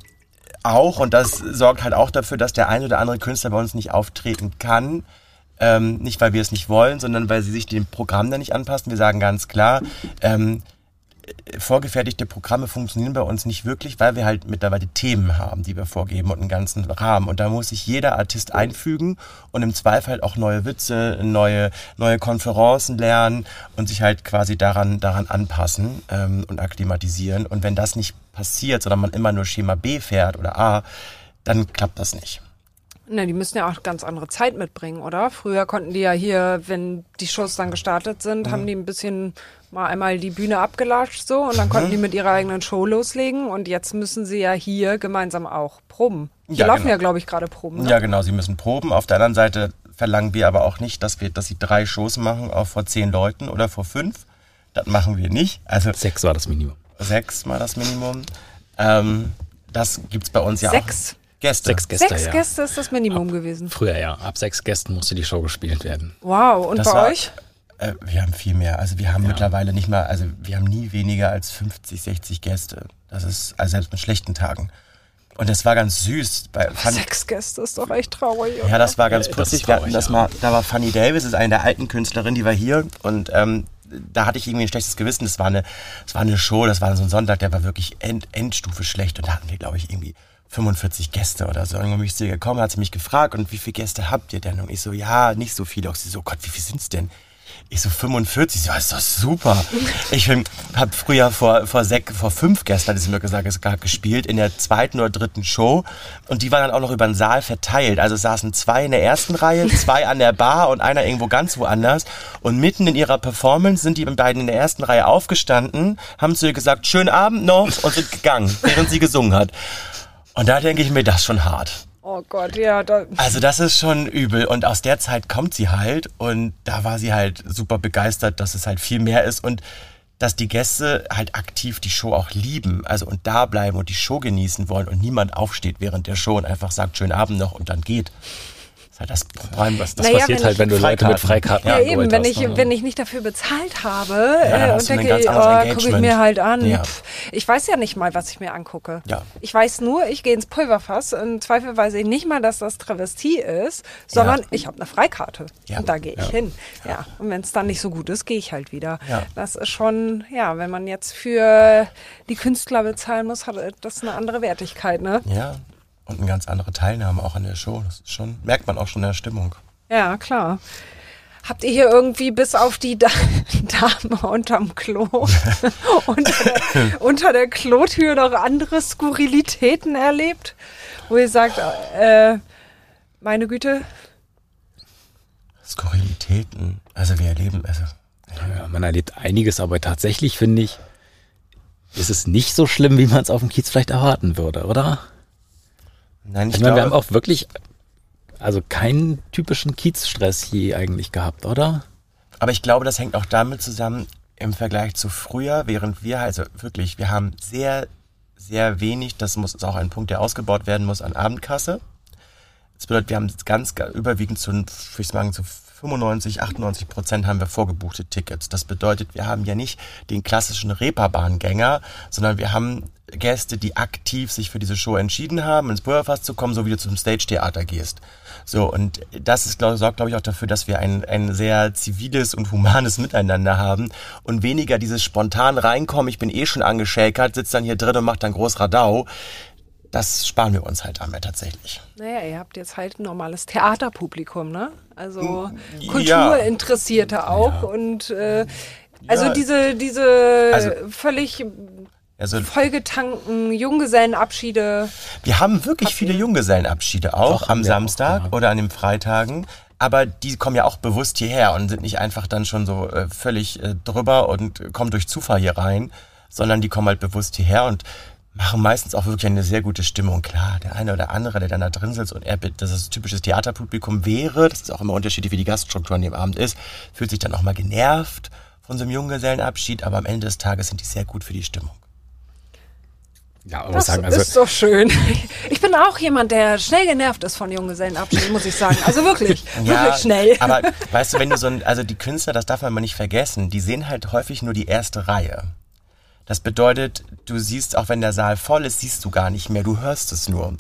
Auch, und das sorgt halt auch dafür, dass der ein oder andere Künstler bei uns nicht auftreten kann. Ähm, nicht, weil wir es nicht wollen, sondern weil sie sich dem Programm dann nicht anpassen. Wir sagen ganz klar, ähm, vorgefertigte Programme funktionieren bei uns nicht wirklich, weil wir halt mittlerweile Themen haben, die wir vorgeben und einen ganzen Rahmen. Und da muss sich jeder Artist einfügen und im Zweifel halt auch neue Witze, neue, neue Konferenzen lernen und sich halt quasi daran, daran anpassen ähm, und akklimatisieren. Und wenn das nicht passiert, sondern man immer nur Schema B fährt oder A, dann klappt das nicht. Na, die müssen ja auch ganz andere Zeit mitbringen, oder? Früher konnten die ja hier, wenn die Shows dann gestartet sind, mhm. haben die ein bisschen mal einmal die Bühne abgelatscht so und dann konnten mhm. die mit ihrer eigenen Show loslegen und jetzt müssen sie ja hier gemeinsam auch proben. Die ja, laufen genau. ja, glaube ich, gerade proben. Ne? Ja, genau, sie müssen proben. Auf der anderen Seite verlangen wir aber auch nicht, dass wir, dass sie drei Shows machen, auch vor zehn Leuten oder vor fünf. Das machen wir nicht. Also Sechs war das Minimum. Sechs mal das Minimum. Ähm, das gibt's bei uns ja Sechs. auch. Sechs? Gäste. Sechs Gäste, sechs ja. Gäste ist das Minimum ab, gewesen. Früher ja, ab sechs Gästen musste die Show gespielt werden. Wow, und das bei war, euch? Äh, wir haben viel mehr. Also wir haben ja. mittlerweile nicht mal, also wir haben nie weniger als fünfzig, sechzig Gäste. Das ist, also selbst mit schlechten Tagen. Und das war ganz süß. Bei Fanny, sechs Gäste ist doch echt traurig. Oder? Ja, das war ganz putzig. Ja, ja. Da war Fanny Davis, ist eine der alten Künstlerinnen, die war hier und ähm, da hatte ich irgendwie ein schlechtes Gewissen. Das war eine, das war eine Show, das war so ein Sonntag, der war wirklich End, Endstufe schlecht und da hatten wir, glaube ich, irgendwie fünfundvierzig Gäste oder so. Irgendwann bin ich zu ihr gekommen, hat sie mich gefragt, und wie viele Gäste habt ihr denn? Und ich so, ja, nicht so viele. Auch sie so, Gott, wie viele sind's denn? Ich so, fünfundvierzig. So, ist doch super. Ich habe früher vor vor, sechs, vor fünf Gästen, hat sie mir gesagt, es gab gespielt, in der zweiten oder dritten Show. Und die waren dann auch noch über den Saal verteilt. Also saßen zwei in der ersten Reihe, zwei an der Bar und einer irgendwo ganz woanders. Und mitten in ihrer Performance sind die beiden in der ersten Reihe aufgestanden, haben zu ihr gesagt, schönen Abend noch, und sind gegangen, während sie gesungen hat. Und da denke ich mir, das ist schon hart. Oh Gott, ja. Da also das ist schon übel. Und aus der Zeit kommt sie halt. Und da war sie halt super begeistert, dass es halt viel mehr ist. Und dass die Gäste halt aktiv die Show auch lieben. Also und da bleiben und die Show genießen wollen. Und niemand aufsteht während der Show und einfach sagt, schönen Abend noch und dann geht. Das ist halt das Problem. Was das naja, passiert halt, wenn du Leute mit Freikarten ja, eben, wenn hast, ich ne? wenn ich nicht dafür bezahlt habe ja, äh, und denke, oh, gucke ich mir halt an. Ja. Ich weiß ja nicht mal, was ich mir angucke. Ja. Ich weiß nur, ich gehe ins Pulverfass. Im Zweifel weiß ich nicht mal, dass das Travestie ist, sondern ja. ich habe eine Freikarte. Ja. Und da gehe ich ja. hin. Ja. Ja. Und wenn es dann nicht so gut ist, gehe ich halt wieder. Ja. Das ist schon, ja, wenn man jetzt für die Künstler bezahlen muss, hat das eine andere Wertigkeit, ne? Ja. Und eine ganz andere Teilnahme auch an der Show. Das ist schon, merkt man auch schon in der Stimmung. Ja, klar. Habt ihr hier irgendwie bis auf die da- Dame unterm Klo, unter, der, unter der Klotür noch andere Skurrilitäten erlebt? Wo ihr sagt, äh, meine Güte. Skurrilitäten. Also wir erleben, also. Ja, man erlebt einiges, aber tatsächlich finde ich, ist es nicht so schlimm, wie man es auf dem Kiez vielleicht erwarten würde, oder? Nein, ich, ich meine, glaube, wir haben auch wirklich also keinen typischen Kiezstress je eigentlich gehabt, oder? Aber ich glaube, das hängt auch damit zusammen im Vergleich zu früher, während wir, also wirklich, wir haben sehr, sehr wenig, das muss, ist auch ein Punkt, der ausgebaut werden muss, an Abendkasse. Das bedeutet, wir haben ganz überwiegend zu, ich würde sagen, zu fünfundneunzig, achtundneunzig Prozent haben wir vorgebuchte Tickets. Das bedeutet, wir haben ja nicht den klassischen Reeperbahn-Gänger, sondern wir haben Gäste, die aktiv sich für diese Show entschieden haben, ins Pulverfass zu kommen, so wie du zum Stage-Theater gehst. So, und das ist, glaub, sorgt, glaube ich, auch dafür, dass wir ein, ein sehr ziviles und humanes Miteinander haben und weniger dieses spontan reinkommen, ich bin eh schon angeschäkert, sitze dann hier drin und mache dann groß Radau. Das sparen wir uns halt einmal tatsächlich. Naja, ihr habt jetzt halt ein normales Theaterpublikum, ne? Also Kulturinteressierte ja. auch. Ja. Und äh, also ja. diese, diese also, völlig also, vollgetankten Junggesellenabschiede. Wir haben wirklich Habt viele ihr? Junggesellenabschiede auch. Doch, am Samstag auch oder an den Freitagen. Aber die kommen ja auch bewusst hierher und sind nicht einfach dann schon so äh, völlig äh, drüber und kommen durch Zufall hier rein, sondern die kommen halt bewusst hierher und machen meistens auch wirklich eine sehr gute Stimmung. Klar, der eine oder andere, der dann da drin sitzt und er, dass es ein typisches Theaterpublikum wäre, das ist auch immer unterschiedlich, wie die Gaststruktur an dem Abend ist, fühlt sich dann auch mal genervt von so einem Junggesellenabschied, aber am Ende des Tages sind die sehr gut für die Stimmung. Ja, aber das sagen, also ist doch schön. Ich bin auch jemand, der schnell genervt ist von Junggesellenabschieden, muss ich sagen. Also wirklich, ja, wirklich schnell. Aber weißt du, wenn du so ein, also die Künstler, das darf man mal nicht vergessen, die sehen halt häufig nur die erste Reihe. Das bedeutet, du siehst, auch wenn der Saal voll ist, siehst du gar nicht mehr, du hörst es nur. Und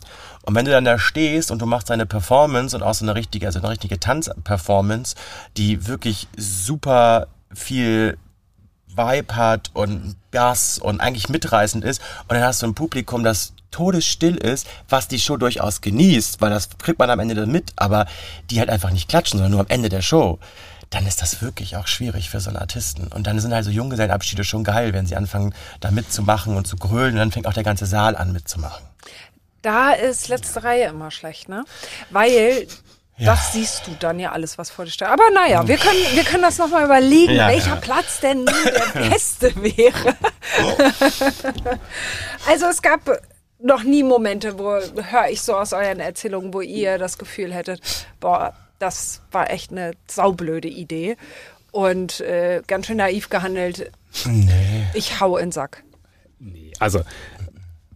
wenn du dann da stehst und du machst eine Performance und auch so eine richtige, also eine richtige Tanzperformance, die wirklich super viel Vibe hat und Bass und eigentlich mitreißend ist und dann hast du ein Publikum, das todesstill ist, was die Show durchaus genießt, weil das kriegt man am Ende dann mit, aber die halt einfach nicht klatschen, sondern nur am Ende der Show, dann ist das wirklich auch schwierig für so einen Artisten. Und dann sind halt so Junggesellenabschiede schon geil, wenn sie anfangen, da mitzumachen und zu grölen und dann fängt auch der ganze Saal an mitzumachen. Da ist letzte Reihe immer schlecht, ne? Weil... Ja. Das siehst du dann ja alles, was vor dir steht. Aber naja, wir können, wir können das nochmal überlegen, ja, welcher ja. Platz denn der beste wäre. Oh. Also es gab noch nie Momente, wo, höre ich so aus euren Erzählungen, wo ihr das Gefühl hättet, boah, das war echt eine saublöde Idee und äh, ganz schön naiv gehandelt. Nee. Ich hau in den Sack. Nee, also...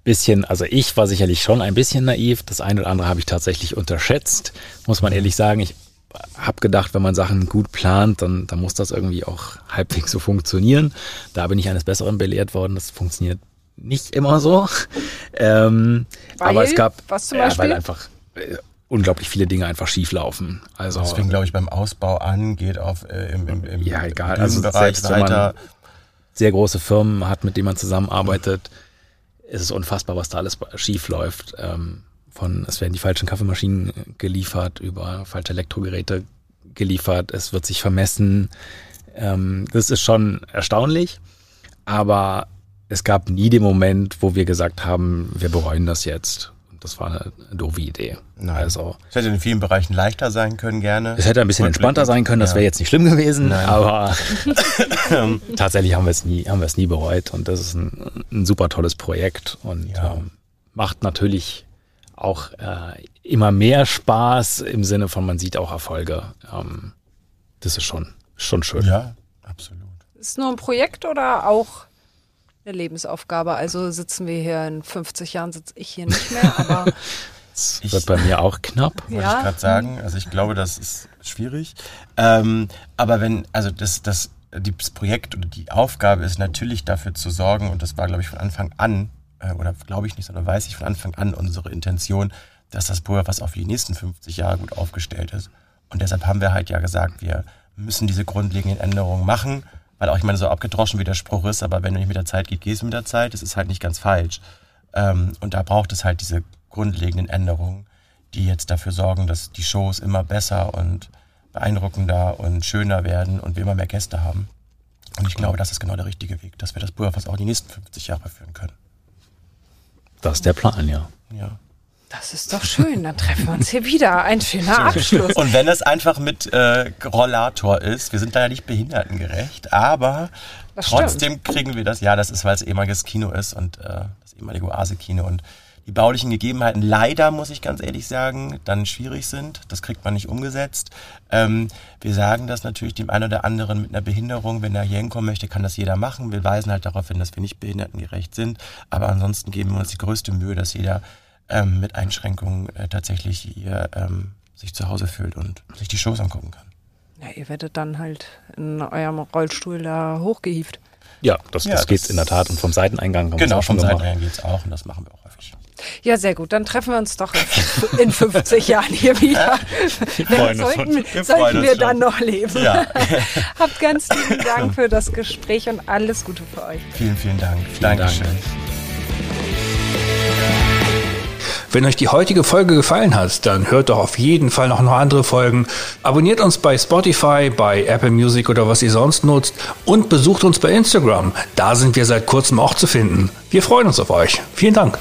bisschen, also ich war sicherlich schon ein bisschen naiv. Das eine oder andere habe ich tatsächlich unterschätzt, muss man ehrlich sagen. Ich habe gedacht, wenn man Sachen gut plant, dann, dann muss das irgendwie auch halbwegs so funktionieren. Da bin ich eines Besseren belehrt worden. Das funktioniert nicht immer so. Ähm, weil, aber es gab, was zum Beispiel? Ja, weil einfach äh, unglaublich viele Dinge einfach schief laufen. Also das fing, glaube ich, beim Ausbau an, geht auf äh, im, im, im ja egal, also selbst wenn man sehr große Firmen hat, mit denen man zusammenarbeitet. Es ist unfassbar, was da alles schief läuft. Ähm, von, es werden die falschen Kaffeemaschinen geliefert, über falsche Elektrogeräte geliefert, es wird sich vermessen. Ähm, das ist schon erstaunlich, aber es gab nie den Moment, wo wir gesagt haben, wir bereuen das jetzt. Das war eine doofe Idee. Nein. Also, es hätte in vielen Bereichen leichter sein können, gerne. Es hätte ein bisschen entspannter sein können, das ja. wäre jetzt nicht schlimm gewesen, nein, aber tatsächlich haben wir es nie, haben wir es nie bereut und das ist ein, ein super tolles Projekt und ja. ähm, macht natürlich auch äh, immer mehr Spaß im Sinne von, man sieht auch Erfolge. Ähm, das ist schon, schon schön. Ja, absolut. Ist es nur ein Projekt oder auch... eine Lebensaufgabe, also sitzen wir hier in fünfzig Jahren, sitze ich hier nicht mehr, aber... Das wird ich, bei mir auch knapp, wollte ja. ich gerade sagen. Also ich glaube, das ist schwierig. Ähm, aber wenn, also das, das, das Projekt oder die Aufgabe ist natürlich dafür zu sorgen, und das war, glaube ich, von Anfang an, äh, oder glaube ich nicht, sondern weiß ich von Anfang an unsere Intention, dass das Pulverfass auf die nächsten fünfzig Jahre gut aufgestellt ist. Und deshalb haben wir halt ja gesagt, wir müssen diese grundlegenden Änderungen machen, weil auch, ich meine, so abgedroschen wie der Spruch ist, aber wenn du nicht mit der Zeit gehst, gehst du mit der Zeit, das ist halt nicht ganz falsch. Ähm, und da braucht es halt diese grundlegenden Änderungen, die jetzt dafür sorgen, dass die Shows immer besser und beeindruckender und schöner werden und wir immer mehr Gäste haben. Und ich glaube, das ist genau der richtige Weg, dass wir das Pulverfass auch die nächsten fünfzig Jahre führen können. Das ist der Plan, ja. Ja. Das ist doch schön, dann treffen wir uns hier wieder. Ein schöner Abschluss. Und wenn das einfach mit äh, Rollator ist, wir sind da ja nicht behindertengerecht, aber das trotzdem stimmt. kriegen wir das. Ja, das ist, weil es ehemaliges Kino ist und äh, das ehemalige Oase-Kino und die baulichen Gegebenheiten leider, muss ich ganz ehrlich sagen, dann schwierig sind. Das kriegt man nicht umgesetzt. Ähm, wir sagen das natürlich dem einen oder anderen mit einer Behinderung. Wenn er hier hinkommen möchte, kann das jeder machen. Wir weisen halt darauf hin, dass wir nicht behindertengerecht sind. Aber ansonsten geben wir uns die größte Mühe, dass jeder Ähm, mit Einschränkungen äh, tatsächlich ihr ähm, sich zu Hause fühlt und sich die Shows angucken kann. Ja, ihr werdet dann halt in eurem Rollstuhl da hochgehieft. Ja, das, ja, das, das geht in der Tat. Und vom Seiteneingang kommt genau, es auch schon. Genau, vom Seiteneingang geht es auch und das machen wir auch häufig. Ja, sehr gut. Dann treffen wir uns doch in fünfzig Jahren hier wieder. Wir freuen uns sollten, wir, sollten freuen wir uns dann schon. noch leben. Ja. Habt ganz lieben Dank für das Gespräch und alles Gute für euch. Vielen, vielen Dank. Vielen Dankeschön. Dank. Wenn euch die heutige Folge gefallen hat, dann hört doch auf jeden Fall noch, noch andere Folgen. Abonniert uns bei Spotify, bei Apple Music oder was ihr sonst nutzt und besucht uns bei Instagram. Da sind wir seit kurzem auch zu finden. Wir freuen uns auf euch. Vielen Dank.